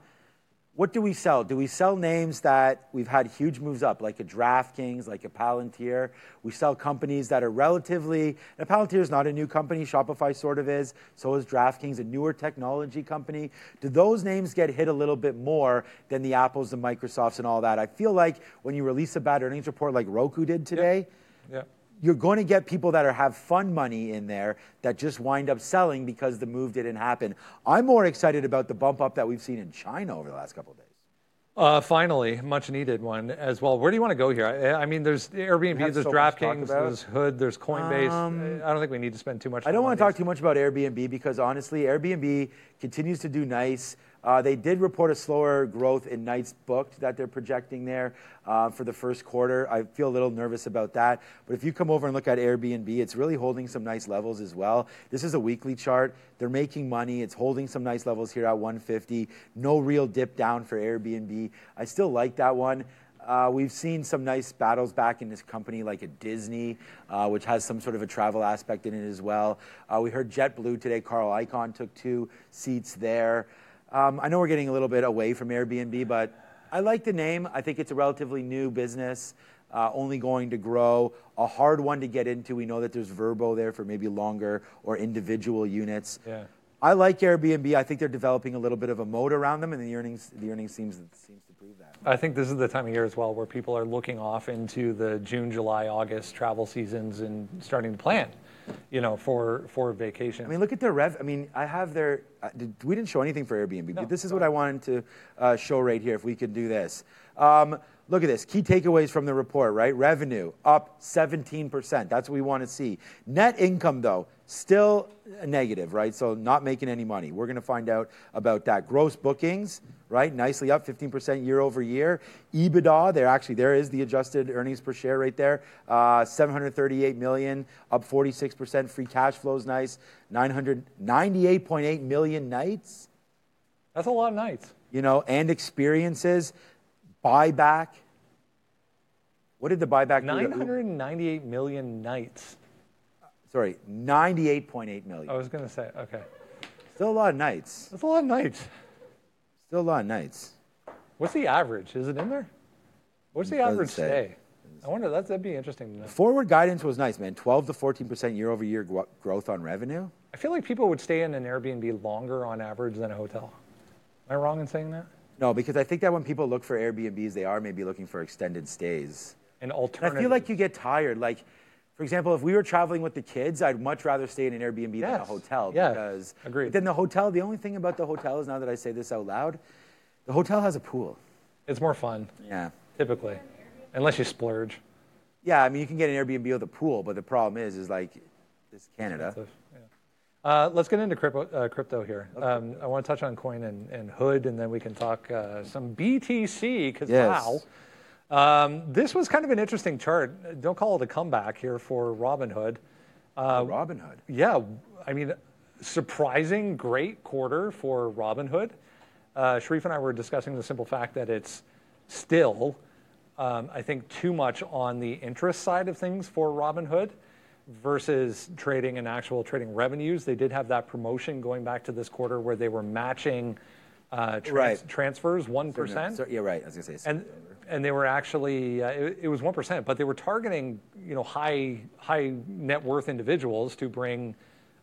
What do we sell? Do we sell names that we've had huge moves up, like a DraftKings, like a Palantir? We sell companies that are relatively, and Palantir is not a new company. Shopify sort of is. So is DraftKings, a newer technology company. Do those names get hit a little bit more than the Apples, the Microsofts, and all that? I feel like when you release a bad earnings report like Roku did today, you're going to get people that have fun money in there that just wind up selling because the move didn't happen. I'm more excited about the bump up that we've seen in China over the last couple of days. Finally, much needed one as well. Where do you want to go here? I mean, there's Airbnb, there's so DraftKings, there's Hood, there's Coinbase. I don't think we need to spend too much time. I don't want to talk too much about Airbnb because honestly, Airbnb continues to do nice. They did report a slower growth in nights booked that they're projecting there for the first quarter. I feel a little nervous about that. But if you come over and look at Airbnb, it's really holding some nice levels as well. This is a weekly chart. They're making money. It's holding some nice levels here at 150. No real dip down for Airbnb. I still like that one. We've seen some nice battles back in this company, like a Disney, which has some sort of a travel aspect in it as well. We heard JetBlue today. Carl Icahn took two seats there. I know we're getting a little bit away from Airbnb, but I like the name. I think it's a relatively new business, only going to grow, a hard one to get into. We know that there's Vrbo there for maybe longer or individual units. Yeah. I like Airbnb. I think they're developing a little bit of a moat around them, and the earnings seems to prove that. I think this is the time of year as well where people are looking off into the June, July, August travel seasons and starting to plan, for vacation. I mean, look at their rev. I mean, I have their. We didn't show anything for Airbnb, but this is what I wanted to show right here. If we could do this, look at this. Key takeaways from the report, right? Revenue up 17%. That's what we want to see. Net income though, still negative, right? So not making any money. We're going to find out about that. Gross bookings, right? Nicely up 15% year over year. EBITDA, there is the adjusted earnings per share right there. $738 million, up 46%. Free cash flow is nice. 998.8 million nights. That's a lot of nights. And experiences. Buyback. What did the buyback do? 998 million nights. Sorry, 98.8 million. I was going to say, okay. Still a lot of nights. That's a lot of nights. Still a lot of nights. What's the average? Is it in there? What's the average stay? I wonder, that'd be interesting to know. Forward guidance was nice, man. 12 to 14% year-over-year growth on revenue. I feel like people would stay in an Airbnb longer on average than a hotel. Am I wrong in saying that? No, because I think that when people look for Airbnbs, they are maybe looking for extended stays. An alternative. And I feel like you get tired. Like, for example, if we were traveling with the kids, I'd much rather stay in an Airbnb than a hotel. Yes. Because agreed. But then the only thing about the hotel is, now that I say this out loud, the hotel has a pool. It's more fun. Yeah. Typically. Unless you splurge. Yeah, I mean, you can get an Airbnb with a pool, but the problem is like, it's Canada. Let's get into crypto here. Okay. I want to touch on coin and Hood, and then we can talk some BTC, because wow. This was kind of an interesting chart. Don't call it a comeback here for Robinhood. Robinhood? Yeah. I mean, surprising great quarter for Robinhood. Sharif and I were discussing the simple fact that it's still, I think, too much on the interest side of things for Robinhood versus trading and actual trading revenues. They did have that promotion going back to this quarter where they were matching transfers 1%. So, yeah, right. I was gonna say, and they were actually it was 1%, but they were targeting high net worth individuals to bring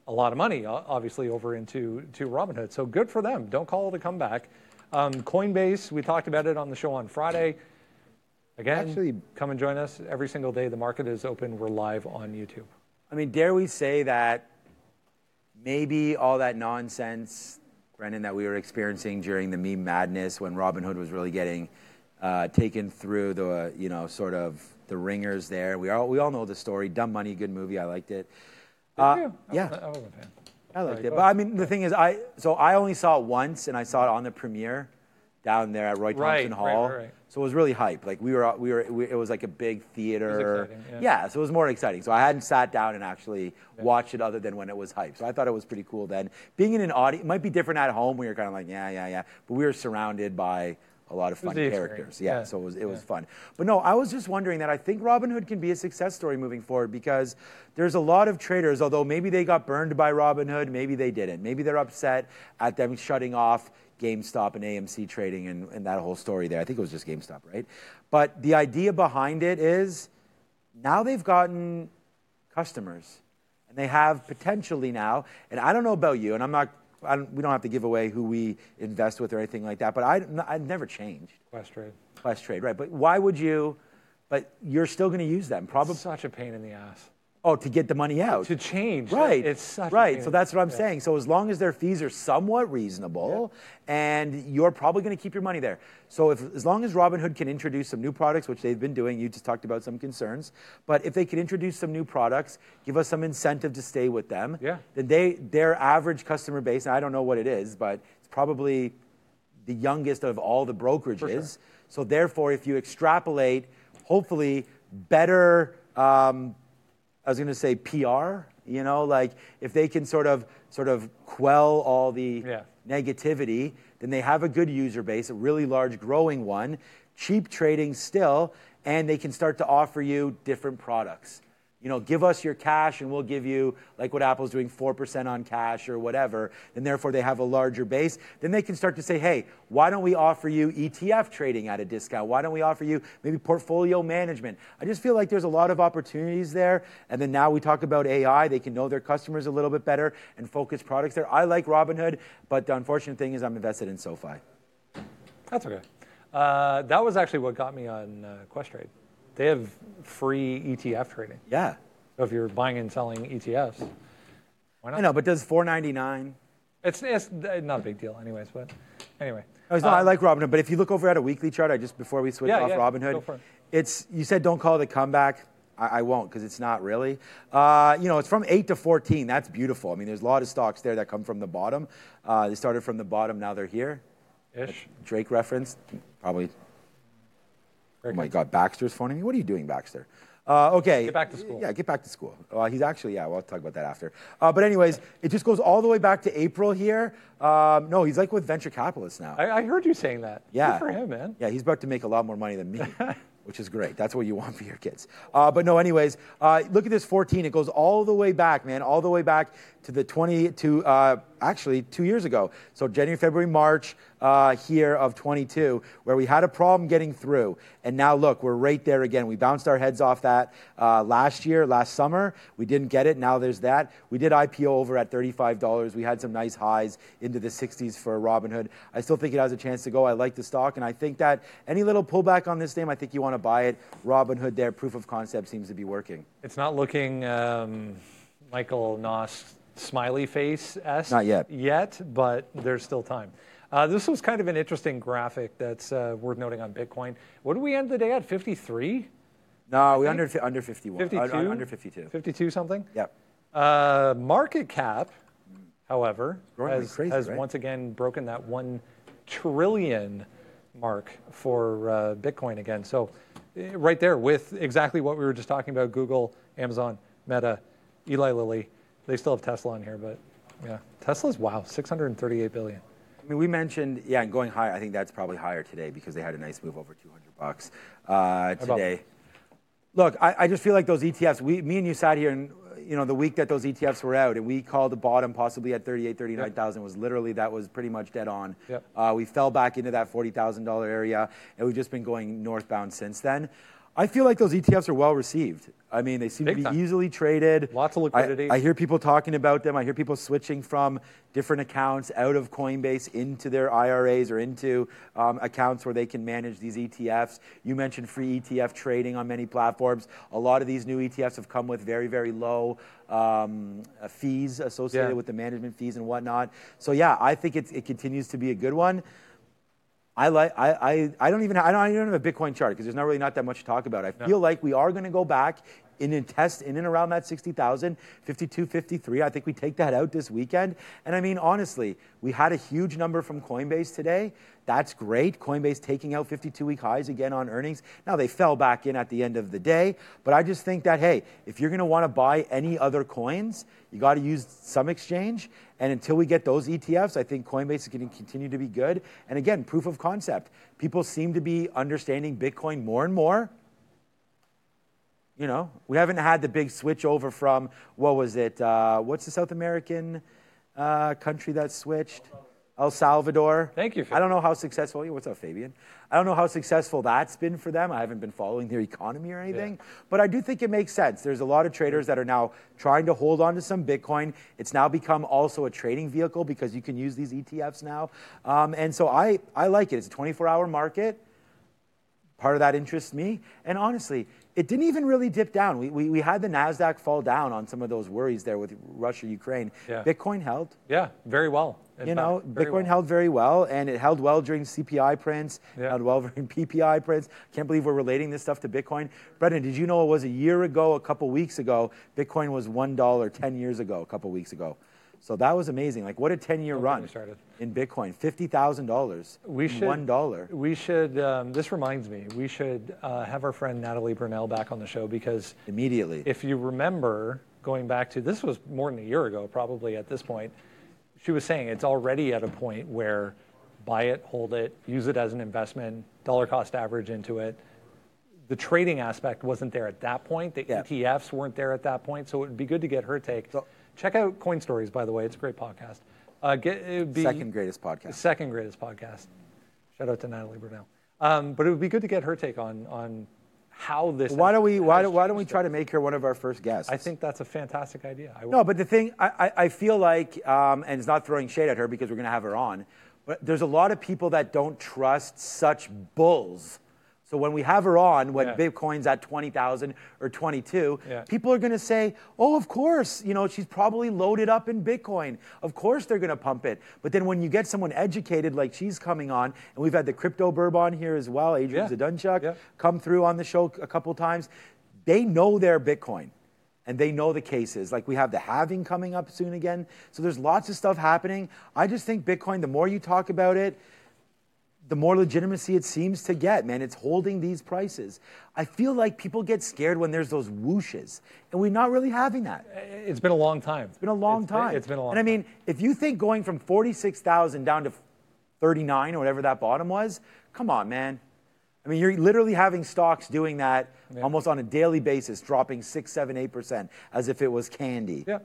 a lot of money, obviously, over into Robinhood. So good for them. Don't call it a comeback. Coinbase, we talked about it on the show on Friday. Again, actually, come and join us every single day. The market is open. We're live on YouTube. I mean, dare we say that maybe all that nonsense, Brendan, that we were experiencing during the meme madness when Robinhood was really getting taken through the, sort of the ringers there. We all know the story. Dumb Money, good movie. I liked it. I was a fan. I liked it. But I mean, the thing is, I only saw it once, and I saw it on the premiere down there at Roy Thompson Hall. Right. So it was really hype. Like it was like a big theater. It was exciting, yeah. So it was more exciting. So I hadn't sat down and actually watched it other than when it was hype. So I thought it was pretty cool then. Being in an audience, it might be different at home where you're kind of like, yeah. But we were surrounded by a lot of fun characters. Yeah, so it was fun. But no, I was just wondering that I think Robinhood can be a success story moving forward because there's a lot of traders, although maybe they got burned by Robinhood, maybe they didn't. Maybe they're upset at them shutting off GameStop and AMC trading and that whole story there. I think it was just GameStop, right? But the idea behind it is now they've gotten customers and they have potentially now, and I don't know about you, and we don't have to give away who we invest with or anything like that, but I've never changed. Quest Trade, right. But why would you, but you're still going to use them. Probably. It's such a pain in the ass. Oh, to get the money out. To change. Right. It's such a pain. So that's what I'm saying. So as long as their fees are somewhat reasonable, and you're probably going to keep your money there. So as long as Robinhood can introduce some new products, which they've been doing, you just talked about some concerns, but if they can introduce some new products, give us some incentive to stay with them, then their average customer base, and I don't know what it is, but it's probably the youngest of all the brokerages. For sure. So therefore, if you extrapolate, hopefully better... I was going to say PR, you know, like if they can sort of quell all the negativity, then they have a good user base, a really large growing one, cheap trading still, and they can start to offer you different products. You know, give us your cash and we'll give you, like what Apple's doing, 4% on cash or whatever, and therefore they have a larger base. Then they can start to say, hey, why don't we offer you ETF trading at a discount? Why don't we offer you maybe portfolio management? I just feel like there's a lot of opportunities there. And then now we talk about AI. They can know their customers a little bit better and focus products there. I like Robinhood, but the unfortunate thing is I'm invested in SoFi. That's okay. That was actually what got me on Questrade. They have free ETF trading. Yeah. So if you're buying and selling ETFs, why not? I know, but does $4.99? It's not a big deal anyways, but anyway. I like Robinhood, but if you look over at a weekly chart, before we switch off Robinhood, you said don't call it a comeback. I won't because it's not really. It's from 8 to 14. That's beautiful. I mean, there's a lot of stocks there that come from the bottom. They started from the bottom. Now they're here. Ish. Drake reference, probably. Oh my God, Baxter's phoning me. What are you doing, Baxter? Okay. Get back to school. Yeah, get back to school. He's actually, we'll talk about that after. But anyways, it just goes all the way back to April here. No, he's like with venture capitalists now. I heard you saying that. Yeah. Good for him, man. Yeah, he's about to make a lot more money than me, which is great. That's what you want for your kids. But no, anyways, look at this 14. It goes all the way back, man, all the way back to the 2 years ago. So January, February, March. Here of 22, where we had a problem getting through. And now, look, we're right there again. We bounced our heads off that last summer. We didn't get it. Now there's that. We did IPO over at $35. We had some nice highs into the 60s for Robinhood. I still think it has a chance to go. I like the stock, and I think that any little pullback on this name, I think you want to buy it. Robinhood there, proof of concept seems to be working. It's not looking Michael Noss smiley face-esque. Not yet. But there's still time. This was kind of an interesting graphic that's worth noting on Bitcoin. What did we end the day at, 53? No, we under 51. 52? Under 52. 52 something? Yep. Market cap, however, has once again broken that 1 trillion mark for Bitcoin again. So right there with exactly what we were just talking about, Google, Amazon, Meta, Eli Lilly. They still have Tesla on here, but yeah. Tesla's, wow, $638 billion. I mean, we mentioned, and going higher. I think that's probably higher today because they had a nice move over $200 today. Look, I just feel like those ETFs, me and you sat here and, the week that those ETFs were out and we called the bottom possibly at 39,000 was that was pretty much dead on. Yep. We fell back into that $40,000 area and we've just been going northbound since then. I feel like those ETFs are well received. I mean, they seem to be easily traded. Lots of liquidity. I hear people talking about them. I hear people switching from different accounts out of Coinbase into their IRAs or into accounts where they can manage these ETFs. You mentioned free ETF trading on many platforms. A lot of these new ETFs have come with very, very low fees associated with the management fees and whatnot. So, I think it continues to be a good one. I don't even have a Bitcoin chart because there's not that much to talk about. I feel like we are going to go back in and test in and around that 60,000, 52, 53. I think we take that out this weekend. And I mean, honestly, we had a huge number from Coinbase today. That's great. Coinbase taking out 52-week highs again on earnings. Now, they fell back in at the end of the day. But I just think that, hey, if you're going to want to buy any other coins, you got to use some exchange. And until we get those ETFs, I think Coinbase is going to continue to be good. And again, proof of concept. People seem to be understanding Bitcoin more and more. You know, we haven't had the big switch over from, what was it? What's the South American country that switched? El Salvador. Thank you. Fabian. I don't know how successful. What's up, Fabian? I don't know how successful that's been for them. I haven't been following their economy or anything, but I do think it makes sense. There's a lot of traders that are now trying to hold on to some Bitcoin. It's now become also a trading vehicle because you can use these ETFs now, and so I like it. It's a 24-hour market. Part of that interests me, and honestly, it didn't even really dip down. We had the NASDAQ fall down on some of those worries there with Russia, Ukraine. Yeah. Bitcoin held. Yeah, very well. Bitcoin held very well, and it held well during CPI prints, held well during PPI prints. Can't believe we're relating this stuff to Bitcoin. Brendan, did you know it was a couple weeks ago, Bitcoin was $1 10 years ago, a couple weeks ago. So that was amazing. Like, what a 10-year run in Bitcoin, $50,000, $1. We should, this reminds me, we should have our friend Natalie Brunel back on the show because immediately, if you remember, going back to, this was more than a year ago probably at this point, she was saying it's already at a point where buy it, hold it, use it as an investment, dollar cost average into it. The trading aspect wasn't there at that point. The ETFs weren't there at that point. So it would be good to get her take. So, check out Coin Stories, by the way. It's a great podcast. Second greatest podcast. Shout out to Natalie Brunel. But it would be good to get her take on how this. Why don't we try to make her one of our first guests? I think that's a fantastic idea. No, but the thing I feel like, and it's not throwing shade at her because we're going to have her on, but there's a lot of people that don't trust such bulls. So when we have her on, Bitcoin's at 20,000 or 22, people are going to say, oh, of course, you know, she's probably loaded up in Bitcoin. Of course they're going to pump it. But then when you get someone educated like she's coming on, and we've had the crypto burb on here as well, Adrian Zadunchuk come through on the show a couple times, they know their Bitcoin. And they know the cases. Like, we have the halving coming up soon again. So there's lots of stuff happening. I just think Bitcoin, the more you talk about it, the more legitimacy it seems to get, man. It's holding these prices. I feel like people get scared when there's those whooshes, and we're not really having that. It's been a long time. It's been a long time. And I mean, if you think going from 46,000 down to 39 or whatever that bottom was, come on, man. I mean, you're literally having stocks doing that almost on a daily basis, dropping 6, 7, 8% as if it was candy. Yeah.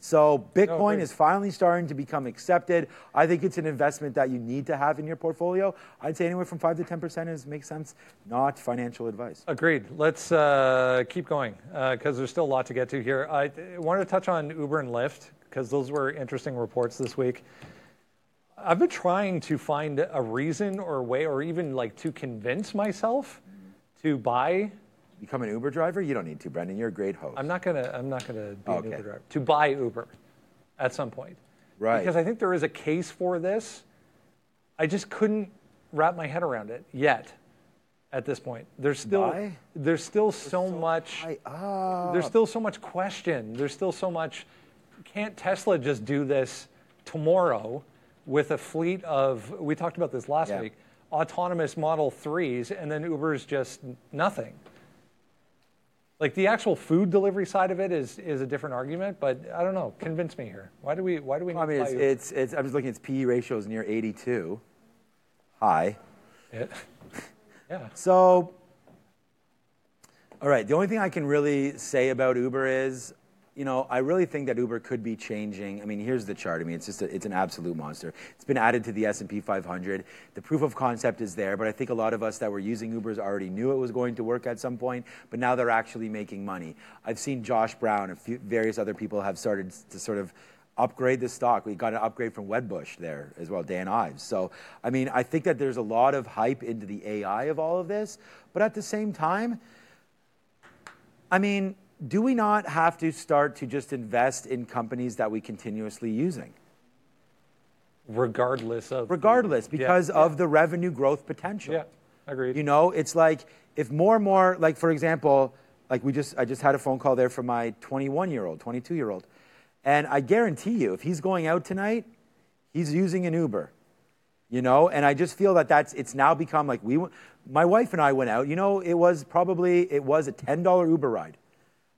So Bitcoin is finally starting to become accepted. I think it's an investment that you need to have in your portfolio. I'd say anywhere from 5 to 10% makes sense, not financial advice. Agreed. Let's keep going because there's still a lot to get to here. I wanted to touch on Uber and Lyft because those were interesting reports this week. I've been trying to find a reason or a way or even like to convince myself to buy. Become an Uber driver? You don't need to, Brendan. You're a great host. I'm not gonna be an Uber driver. To buy Uber at some point. Right. Because I think there is a case for this. I just couldn't wrap my head around it yet at this point. There's still so much question. There's still so much. Can't Tesla just do this tomorrow with a fleet of, we talked about this last week, autonomous Model 3s, and then Uber's just nothing. Like, the actual food delivery side of it is a different argument, but I don't know. Convince me here. Why do we? Need to buy Uber? I'm just looking. Its PE ratio is near 82. High. Yeah. So, all right. The only thing I can really say about Uber is, you know, I really think that Uber could be changing. I mean, here's the chart. I mean, it's an absolute monster. It's been added to the S&P 500. The proof of concept is there, but I think a lot of us that were using Ubers already knew it was going to work at some point, but now they're actually making money. I've seen Josh Brown and various other people have started to sort of upgrade the stock. We got an upgrade from Wedbush there as well, Dan Ives. So, I mean, I think that there's a lot of hype into the AI of all of this, but at the same time, I mean, do we not have to start to just invest in companies that we continuously using? Regardless, because of the revenue growth potential. Yeah, agreed. You know, it's like if more and more, like for example, like I just had a phone call there from my 22-year-old, and I guarantee you, if he's going out tonight, he's using an Uber. You know, and I just feel that it's now become like my wife and I went out. You know, it was a $10 Uber ride.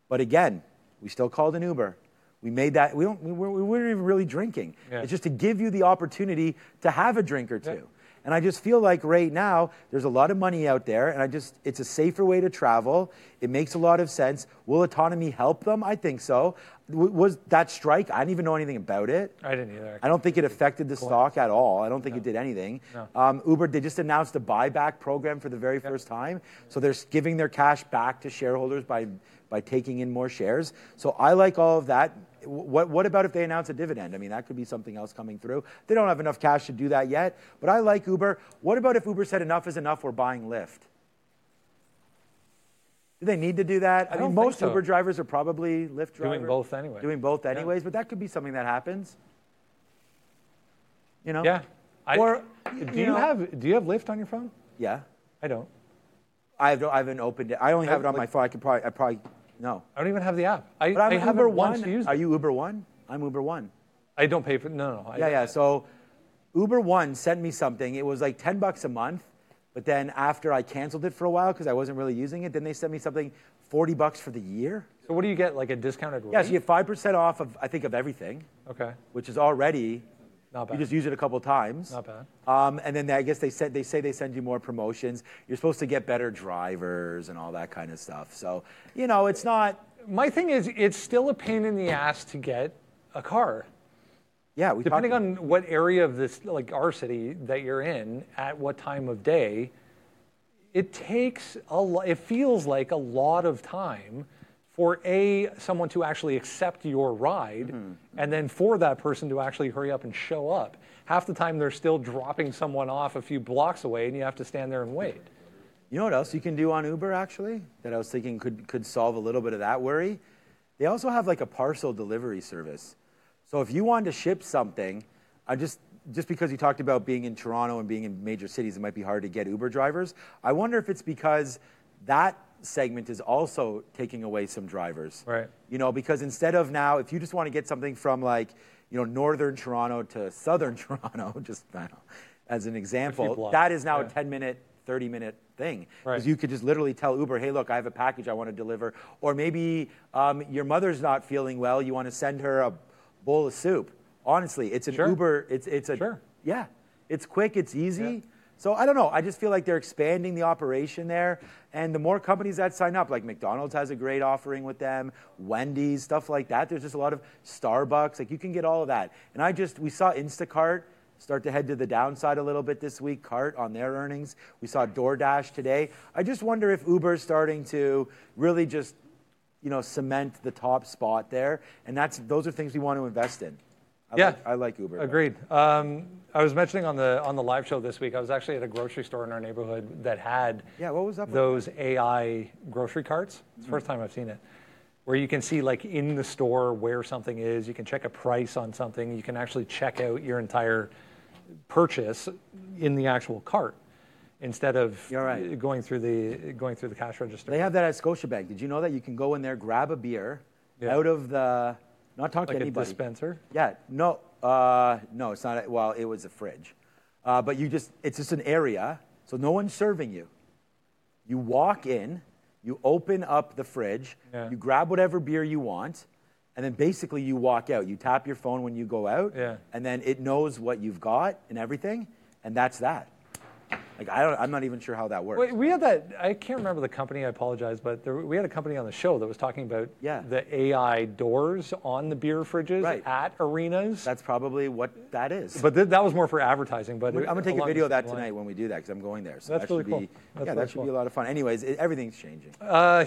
But again, we still called an Uber. We made that. We weren't even really drinking. Yeah. It's just to give you the opportunity to have a drink or two. Yeah. And I just feel like right now there's a lot of money out there, and it's a safer way to travel. It makes a lot of sense. Will autonomy help them? I think so. Was that strike? I didn't even know anything about it. I didn't either. I don't think it affected the stock at all. I don't think it did anything. No. Uber, they just announced a buyback program for the very first time. So they're giving their cash back to shareholders by taking in more shares. So I like all of that. What about if they announce a dividend? I mean, that could be something else coming through. They don't have enough cash to do that yet, but I like Uber. What about if Uber said enough is enough, we're buying Lyft? Do they need to do that? I mean, most Uber drivers are probably Lyft drivers. Doing both anyways, but that could be something that happens. You know? Yeah. Do you have Lyft on your phone? Yeah. I don't. I haven't opened it. I only have it on my phone. I probably no. I don't even have the app. I haven't Uber once used it. Are you Uber One? I'm Uber One. I don't pay for it. No. Yeah. So Uber One sent me something. It was like $10 a month. But then after I canceled it for a while because I wasn't really using it, then they sent me something, $40 for the year. So what do you get, like a discounted rate? Yeah, so you get 5% off of, I think, of everything. Okay. Which is already... Not bad. You just use it a couple times. Not bad. And then I guess they send you more promotions. You're supposed to get better drivers and all that kind of stuff. So, you know, it's not... My thing is, it's still a pain in the ass to get a car. Yeah. Depending on what area of this, like our city that you're in, at what time of day, it takes it feels like a lot of time for someone to actually accept your ride, mm-hmm. and then for that person to actually hurry up and show up. Half the time they're still dropping someone off a few blocks away, and you have to stand there and wait. You know what else you can do on Uber, actually, that I was thinking could solve a little bit of that worry? They also have like a parcel delivery service. So if you wanted to ship something, just because you talked about being in Toronto and being in major cities, it might be hard to get Uber drivers. I wonder if it's because that segment is also taking away some drivers. Right. You know, because instead of now, if you just want to get something from like, you know, northern Toronto to southern Toronto, just as an example, that is now a 10-minute, 30-minute thing. Because you could just literally tell Uber, hey, look, I have a package I want to deliver. Or maybe your mother's not feeling well. You want to send her a bowl of soup. Honestly, it's an Uber. It's quick. It's easy. Yeah. So I don't know. I just feel like they're expanding the operation there. And the more companies that sign up, like McDonald's has a great offering with them, Wendy's, stuff like that. There's just a lot of Starbucks. Like you can get all of that. And we saw Instacart start to head to the downside a little bit this week, Cart on their earnings. We saw DoorDash today. I just wonder if Uber's starting to really just, you know, cement the top spot there. And those are things we want to invest in. I like Uber. Agreed. I was mentioning on the live show this week, I was actually at a grocery store in our neighborhood that had those AI grocery carts. It's the first time I've seen it, where you can see like in the store where something is. You can check a price on something. You can actually check out your entire purchase in the actual cart instead of going through the cash register. They have that at Scotiabank. Did you know that you can go in there, grab a beer out of the... Not talk to anybody. A dispenser? Yeah. No, it's not. It was a fridge. But it's just an area. So no one's serving you. You walk in, you open up the fridge, you grab whatever beer you want, and then basically you walk out. You tap your phone when you go out, and then it knows what you've got and everything, and that's that. Like I'm not even sure how that works. Wait, we had that. I can't remember the company. I apologize, but we had a company on the show that was talking about the AI doors on the beer fridges at arenas. That's probably what that is. But that was more for advertising. But I'm gonna take a video of that tonight when we do that because I'm going there. So that's really cool. That should be a lot of fun. Anyways, everything's changing.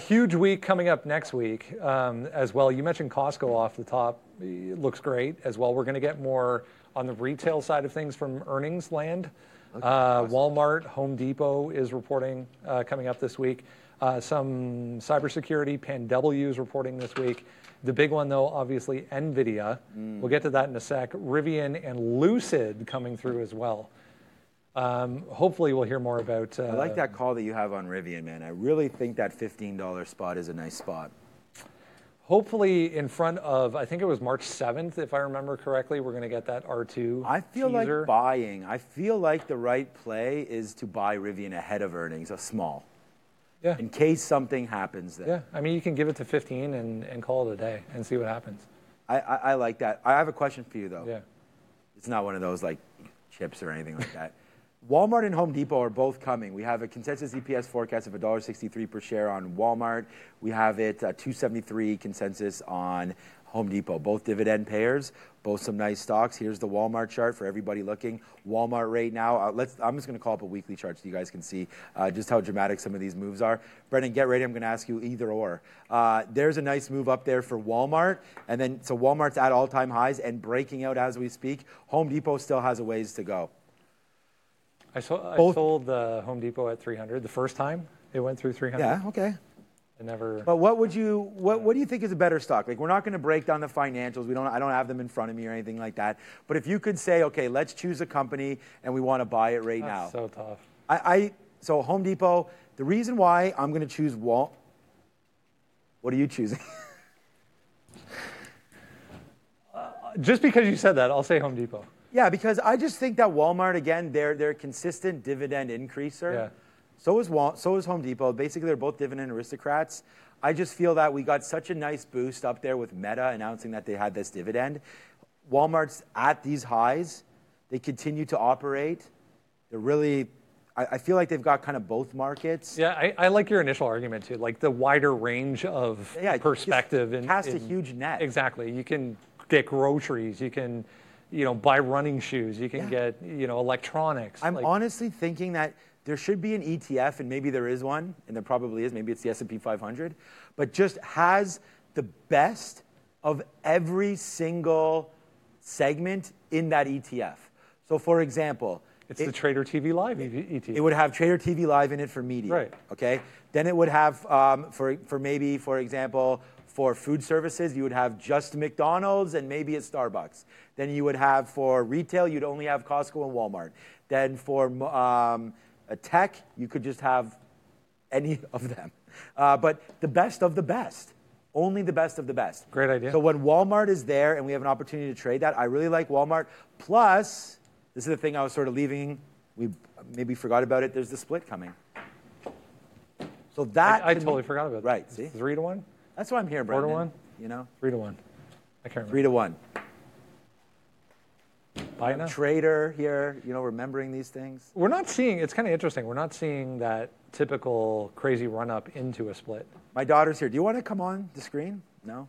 Huge week coming up next week as well. You mentioned Costco off the top. It looks great as well. We're gonna get more on the retail side of things from earnings land. Walmart, Home Depot is reporting coming up this week. Some cybersecurity, PanW is reporting this week. The big one, though, obviously, Nvidia. We'll get to that in a sec. Rivian and Lucid coming through as well. Hopefully, we'll hear more about... I like that call that you have on Rivian, man. I really think that $15 spot is a nice spot. Hopefully in front of, I think it was March 7th, if I remember correctly, we're going to get that R2 I feel like the right play is to buy Rivian ahead of earnings, a small. Yeah. In case something happens there. Yeah, I mean, you can give it to 15 and call it a day and see what happens. I like that. I have a question for you, though. Yeah. It's not one of those, like, chips or anything like that. Walmart and Home Depot are both coming. We have a consensus EPS forecast of $1.63 per share on Walmart. We have it $2.73 consensus on Home Depot. Both dividend payers, both some nice stocks. Here's the Walmart chart for everybody looking. Walmart right now. I'm just going to call up a weekly chart so you guys can see just how dramatic some of these moves are. Brendan, get ready. I'm going to ask you either or. There's a nice move up there for Walmart. And then, so Walmart's at all-time highs and breaking out as we speak. Home Depot still has a ways to go. I sold Home Depot at 300 the first time it went through 300. Yeah, okay. I never. But what do you think is a better stock? Like, we're not going to break down the financials. I don't have them in front of me or anything like that. But if you could say, okay, let's choose a company and we want to buy it right now. That's so tough. So Home Depot. The reason why I'm going to choose Walmart. What are you choosing? Just because you said that, I'll say Home Depot. Yeah, because I just think that Walmart, again, they're a consistent dividend increaser. Yeah. So is Home Depot. Basically, they're both dividend aristocrats. I just feel that we got such a nice boost up there with Meta announcing that they had this dividend. Walmart's at these highs. They continue to operate. They're really, I feel like they've got kind of both markets. Yeah, I like your initial argument, too. Like the wider range of perspective. Yeah, cast a huge net. Exactly. You can get groceries. You can... buy running shoes. You can get, electronics. I'm honestly thinking that there should be an ETF, and maybe there is one, and there probably is. Maybe it's the S&P 500, but just has the best of every single segment in that ETF. So, for example... It's the Trader TV Live ETF. It would have Trader TV Live in it for media. Right. Okay? Then it would have, for food services, you would have just McDonald's and maybe a Starbucks. Then you would have, for retail, you'd only have Costco and Walmart. Then for tech, you could just have any of them. But the best of the best. Only the best of the best. Great idea. So when Walmart is there and we have an opportunity to trade that, I really like Walmart. Plus, this is the thing I was sort of leaving. We maybe forgot about it. There's the split coming. So that... I totally forgot about that. Right, see? 3-1? That's why I'm here, Brendan. 4-1? 3-1. I can't remember. 3-1. Buy now. Trader here, remembering these things. We're not seeing, it's kind of interesting, we're not seeing that typical crazy run-up into a split. My daughter's here. Do you want to come on the screen? No?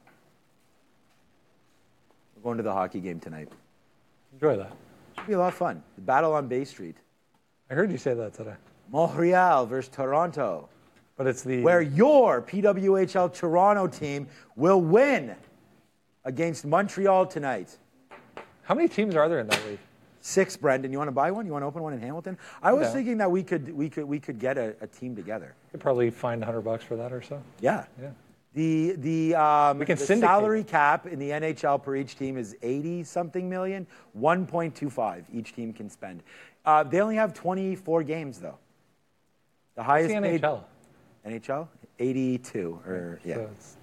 We're going to the hockey game tonight. Enjoy that. Should be a lot of fun. The battle on Bay Street. I heard you say that today. Montreal versus Toronto. But it's where your PWHL Toronto team will win against Montreal tonight. How many teams are there in that league? 6, Brendan. You want to buy one? You want to open one in Hamilton? I was thinking that we could get a team together. You could probably find $100 for that or so. Yeah. Yeah. The salary cap in the NHL per each team is 80-something million, 1.25 each team can spend. They only have 24 games, though. The highest paid... NHL? 82. So it's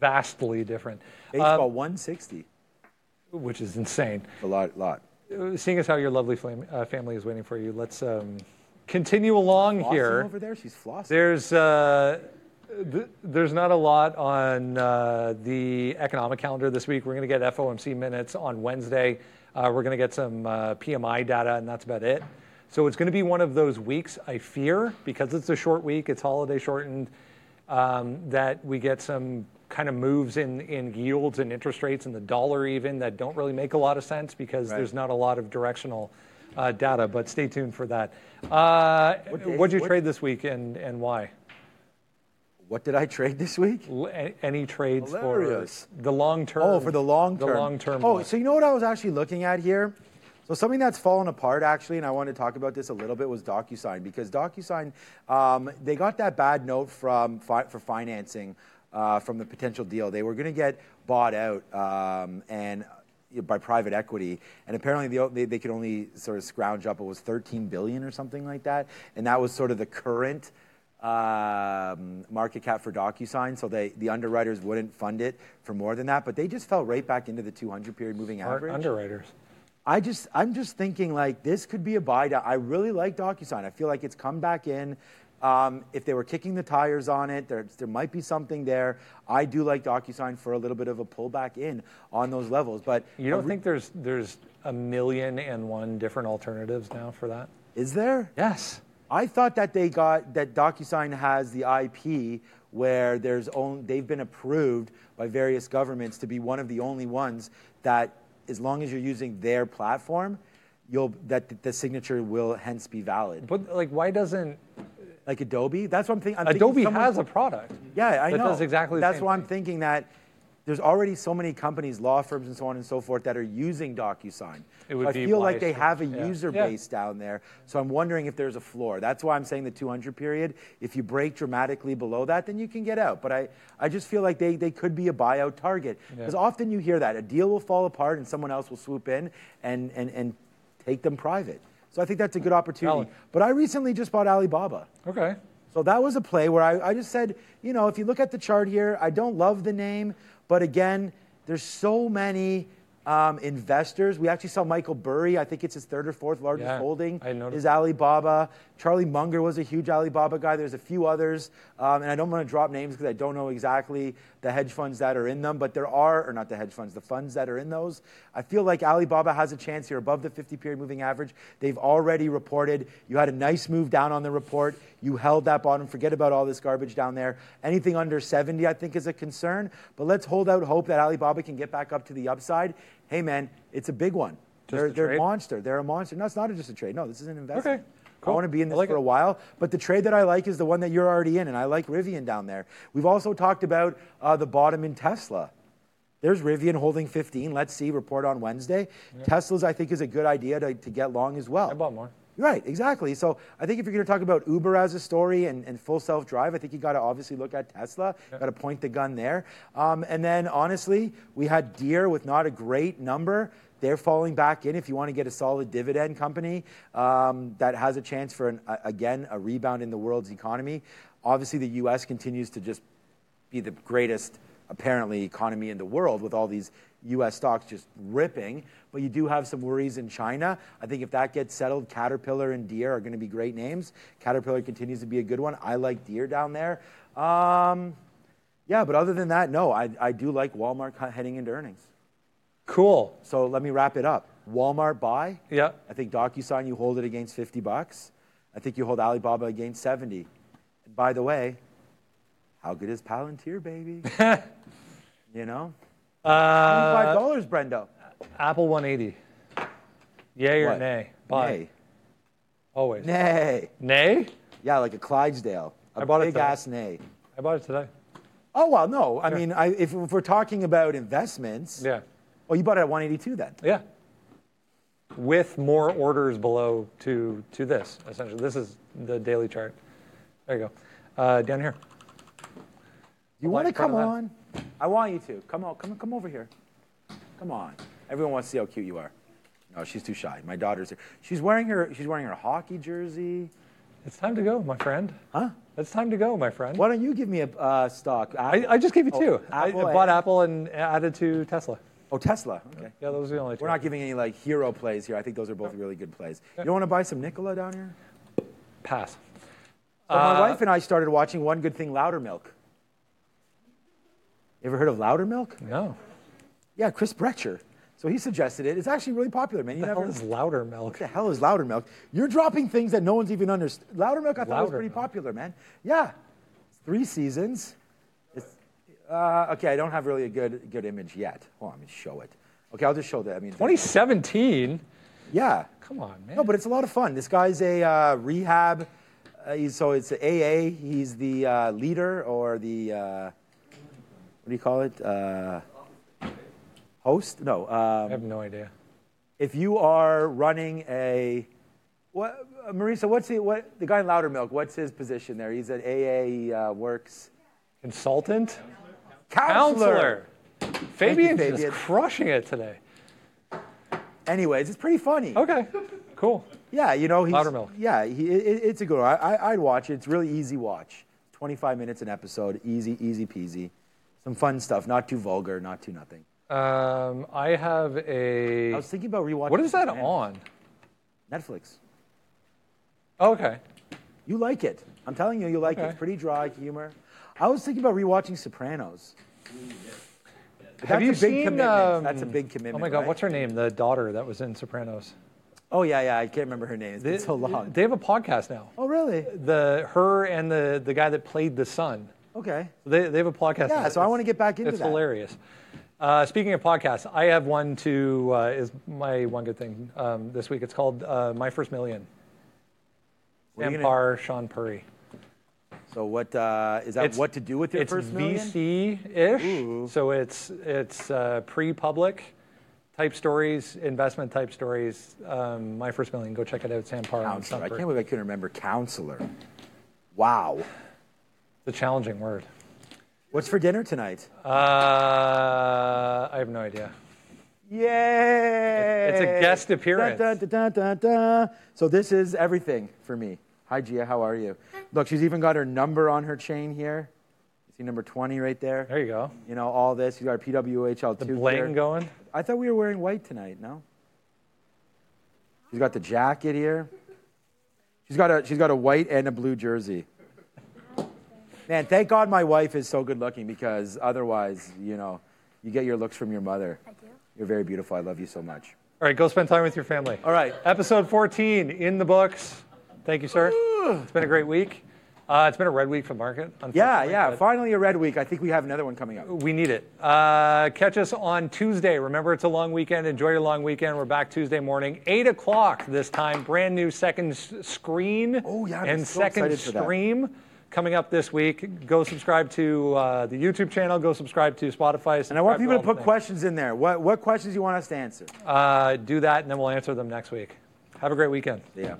vastly different. Baseball, 160. Which is insane. A lot. Seeing as how your lovely family is waiting for you, let's continue along here. Over there? She's flossing. There's not a lot on the economic calendar this week. We're going to get FOMC minutes on Wednesday. We're going to get some PMI data, and that's about it. So it's going to be one of those weeks, I fear, because it's a short week, it's holiday shortened, that we get some kind of moves in yields and interest rates and the dollar even that don't really make a lot of sense because there's not a lot of directional data, but stay tuned for that. What'd you trade this week and why? What did I trade this week? Any trades for the long term. Oh, for the long term. The long term. Oh, so you know what I was actually looking at here? So something that's fallen apart, actually, and I want to talk about this a little bit, was DocuSign. Because DocuSign, they got that bad note for financing from the potential deal. They were going to get bought out by private equity. And apparently they could only sort of scrounge up, it was $13 billion or something like that. And that was sort of the current market cap for DocuSign, so the underwriters wouldn't fund it for more than that. But they just fell right back into the 200 period moving average. Underwriters. I'm just thinking, like, this could be a buy down. I really like DocuSign. I feel like it's come back in. If they were kicking the tires on it, there might be something there. I do like DocuSign for a little bit of a pullback in on those levels. But you don't think there's 1,000,001 different alternatives now for that? Is there? Yes. I thought that they got that DocuSign has the IP where they've been approved by various governments to be one of the only ones that, as long as you're using their platform, that the signature will hence be valid. But like, why doesn't? Like Adobe? That's what I'm thinking. Adobe has a product. Yeah, I know. That does exactly the same thing. That's why I'm thinking that there's already so many companies, law firms, and so on and so forth, that are using DocuSign. I feel like they have a user base down there, so I'm wondering if there's a floor. That's why I'm saying the 200 period. If you break dramatically below that, then you can get out. But I just feel like they could be a buyout target. Because often you hear that. A deal will fall apart and someone else will swoop in and take them private. So I think that's a good opportunity. But I recently just bought Alibaba. Okay. So that was a play where I just said, you know, if you look at the chart here, I don't love the name, but again, there's so many investors. We actually saw Michael Burry. I think it's his third or fourth largest holding is Alibaba. Charlie Munger was a huge Alibaba guy. There's a few others. And I don't want to drop names because I don't know exactly the hedge funds that are in them, but the funds that are in those. I feel like Alibaba has a chance here above the 50-period moving average. They've already reported. You had a nice move down on the report. You held that bottom. Forget about all this garbage down there. Anything under 70, I think, is a concern. But let's hold out hope that Alibaba can get back up to the upside. Hey, man, it's a big one. They're a monster. They're a monster. No, it's not just a trade. No, this is an investment. Okay. Cool. I want to be in this for a while. But the trade that I like is the one that you're already in, and I like Rivian down there. We've also talked about the bottom in Tesla. There's Rivian holding 15. Let's see. Report on Wednesday. Yeah. Tesla's, I think, is a good idea to get long as well. I bought more. Right, exactly. So I think if you're going to talk about Uber as a story and full self-drive, I think you got to obviously look at Tesla. Got to point the gun there. And then, honestly, we had Deere with not a great number. They're falling back in. If you want to get a solid dividend company that has a chance for, a rebound in the world's economy, obviously the U.S. continues to just be the greatest, apparently, economy in the world with all these U.S. stocks just ripping, but you do have some worries in China. I think if that gets settled, Caterpillar and Deere are going to be great names. Caterpillar continues to be a good one. I like Deere down there. But other than that, no, I do like Walmart heading into earnings. Cool. So let me wrap it up. Walmart buy. Yeah. I think DocuSign, you hold it against $50. I think you hold Alibaba against 70. And by the way, how good is Palantir, baby? You know? $25, Brendo. Apple 180. Yay or nay? Buy. Nay. Always. Nay. Nay? Yeah, like a Clydesdale. I bought it today. Big ass nay. I bought it today. Oh, well, no. I mean, if we're talking about investments. Yeah. Well, you bought it at 182 then. Yeah. With more orders below to this, essentially. This is the daily chart. There you go. Down here. You want to come on? I want you to. Come on, come over here. Come on. Everyone wants to see how cute you are. No, she's too shy. My daughter's here. She's wearing her hockey jersey. It's time to go, my friend. Huh? It's time to go, my friend. Why don't you give me a stock? I just gave you two. I bought Apple and added to Tesla. Oh, Tesla. Okay. Yeah, those are the only two. We're not giving any like hero plays here. I think those are both really good plays. Okay. You don't want to buy some Nikola down here? Pass. So my wife and I started watching One Good Thing Loudermilk. You ever heard of Loudermilk? No. Yeah, Chris Brecher. So he suggested it. It's actually really popular, man. What the hell is Loudermilk? You're dropping things that no one's even understood. Loudermilk, I thought was pretty popular, man. Yeah. It's 3 seasons. I don't have really a good image yet. Hold on, let me show it. Okay, I'll just show that. 2017? Yeah. Come on, man. No, but it's a lot of fun. This guy's a rehab. So it's AA. He's the leader or the... what do you call it? Host? No. I have no idea. If you are running Marisa, what's the guy in Loudermilk? What's his position there? He's at AA. He works. Consultant. Counselor. Fabian's just crushing it today. Anyways, it's pretty funny. Okay. Cool. Yeah, he's Loudermilk. Yeah, it's a good one. I'd watch it. It's really easy watch. 25 minutes an episode. Easy peasy. Some fun stuff, not too vulgar, not too nothing. I was thinking about rewatching. What is that on? Netflix. Oh, okay. You like it. I'm telling you, you'll like it. It's pretty dry humor. I was thinking about rewatching Sopranos. Have you seen? That's a big commitment. Oh my God, right? What's her name? The daughter that was in Sopranos. Oh yeah, I can't remember her name. It's been so long. They have a podcast now. Oh really? Her and the guy that played the son. Okay. They have a podcast. Yeah, so I want to get back into that. It's hilarious. Speaking of podcasts, I have one too. Is my one good thing this week? It's called My First Million. Sam Parr, Sean Purry. So what is that? What to do with your first million? It's VC-ish. Ooh. So it's pre-public type stories, investment type stories. My First Million. Go check it out. Sam Parr. Counselor. I can't believe I couldn't remember counselor. Wow. It's a challenging word. What's for dinner tonight? I have no idea. Yay! It's a guest appearance. Da, da, da, da, da, da. So this is everything for me. Hi, Gia. How are you? Look, she's even got her number on her chain here. You see number 20 right there? There you go. You know, all this. You got our PWHL2. The bling going. I thought we were wearing white tonight, no? She's got the jacket here. She's got a white and a blue jersey. Man, thank God my wife is so good looking, because otherwise, you know, you get your looks from your mother. I do. You're very beautiful. I love you so much. All right, go spend time with your family. All right. Episode 14 in the books. Thank you, sir. It's been a great week. It's been a red week for the market. Yeah. Finally a red week. I think we have another one coming up. We need it. Catch us on Tuesday. Remember, it's a long weekend. Enjoy your long weekend. We're back Tuesday morning, 8 o'clock this time. Brand new second screen. Oh, yeah. I'm so excited for that. And second stream coming up this week. Go subscribe to the YouTube channel. Go subscribe to Spotify. And I want people to put questions in there. What questions you want us to answer? Do that, and then we'll answer them next week. Have a great weekend. Yeah.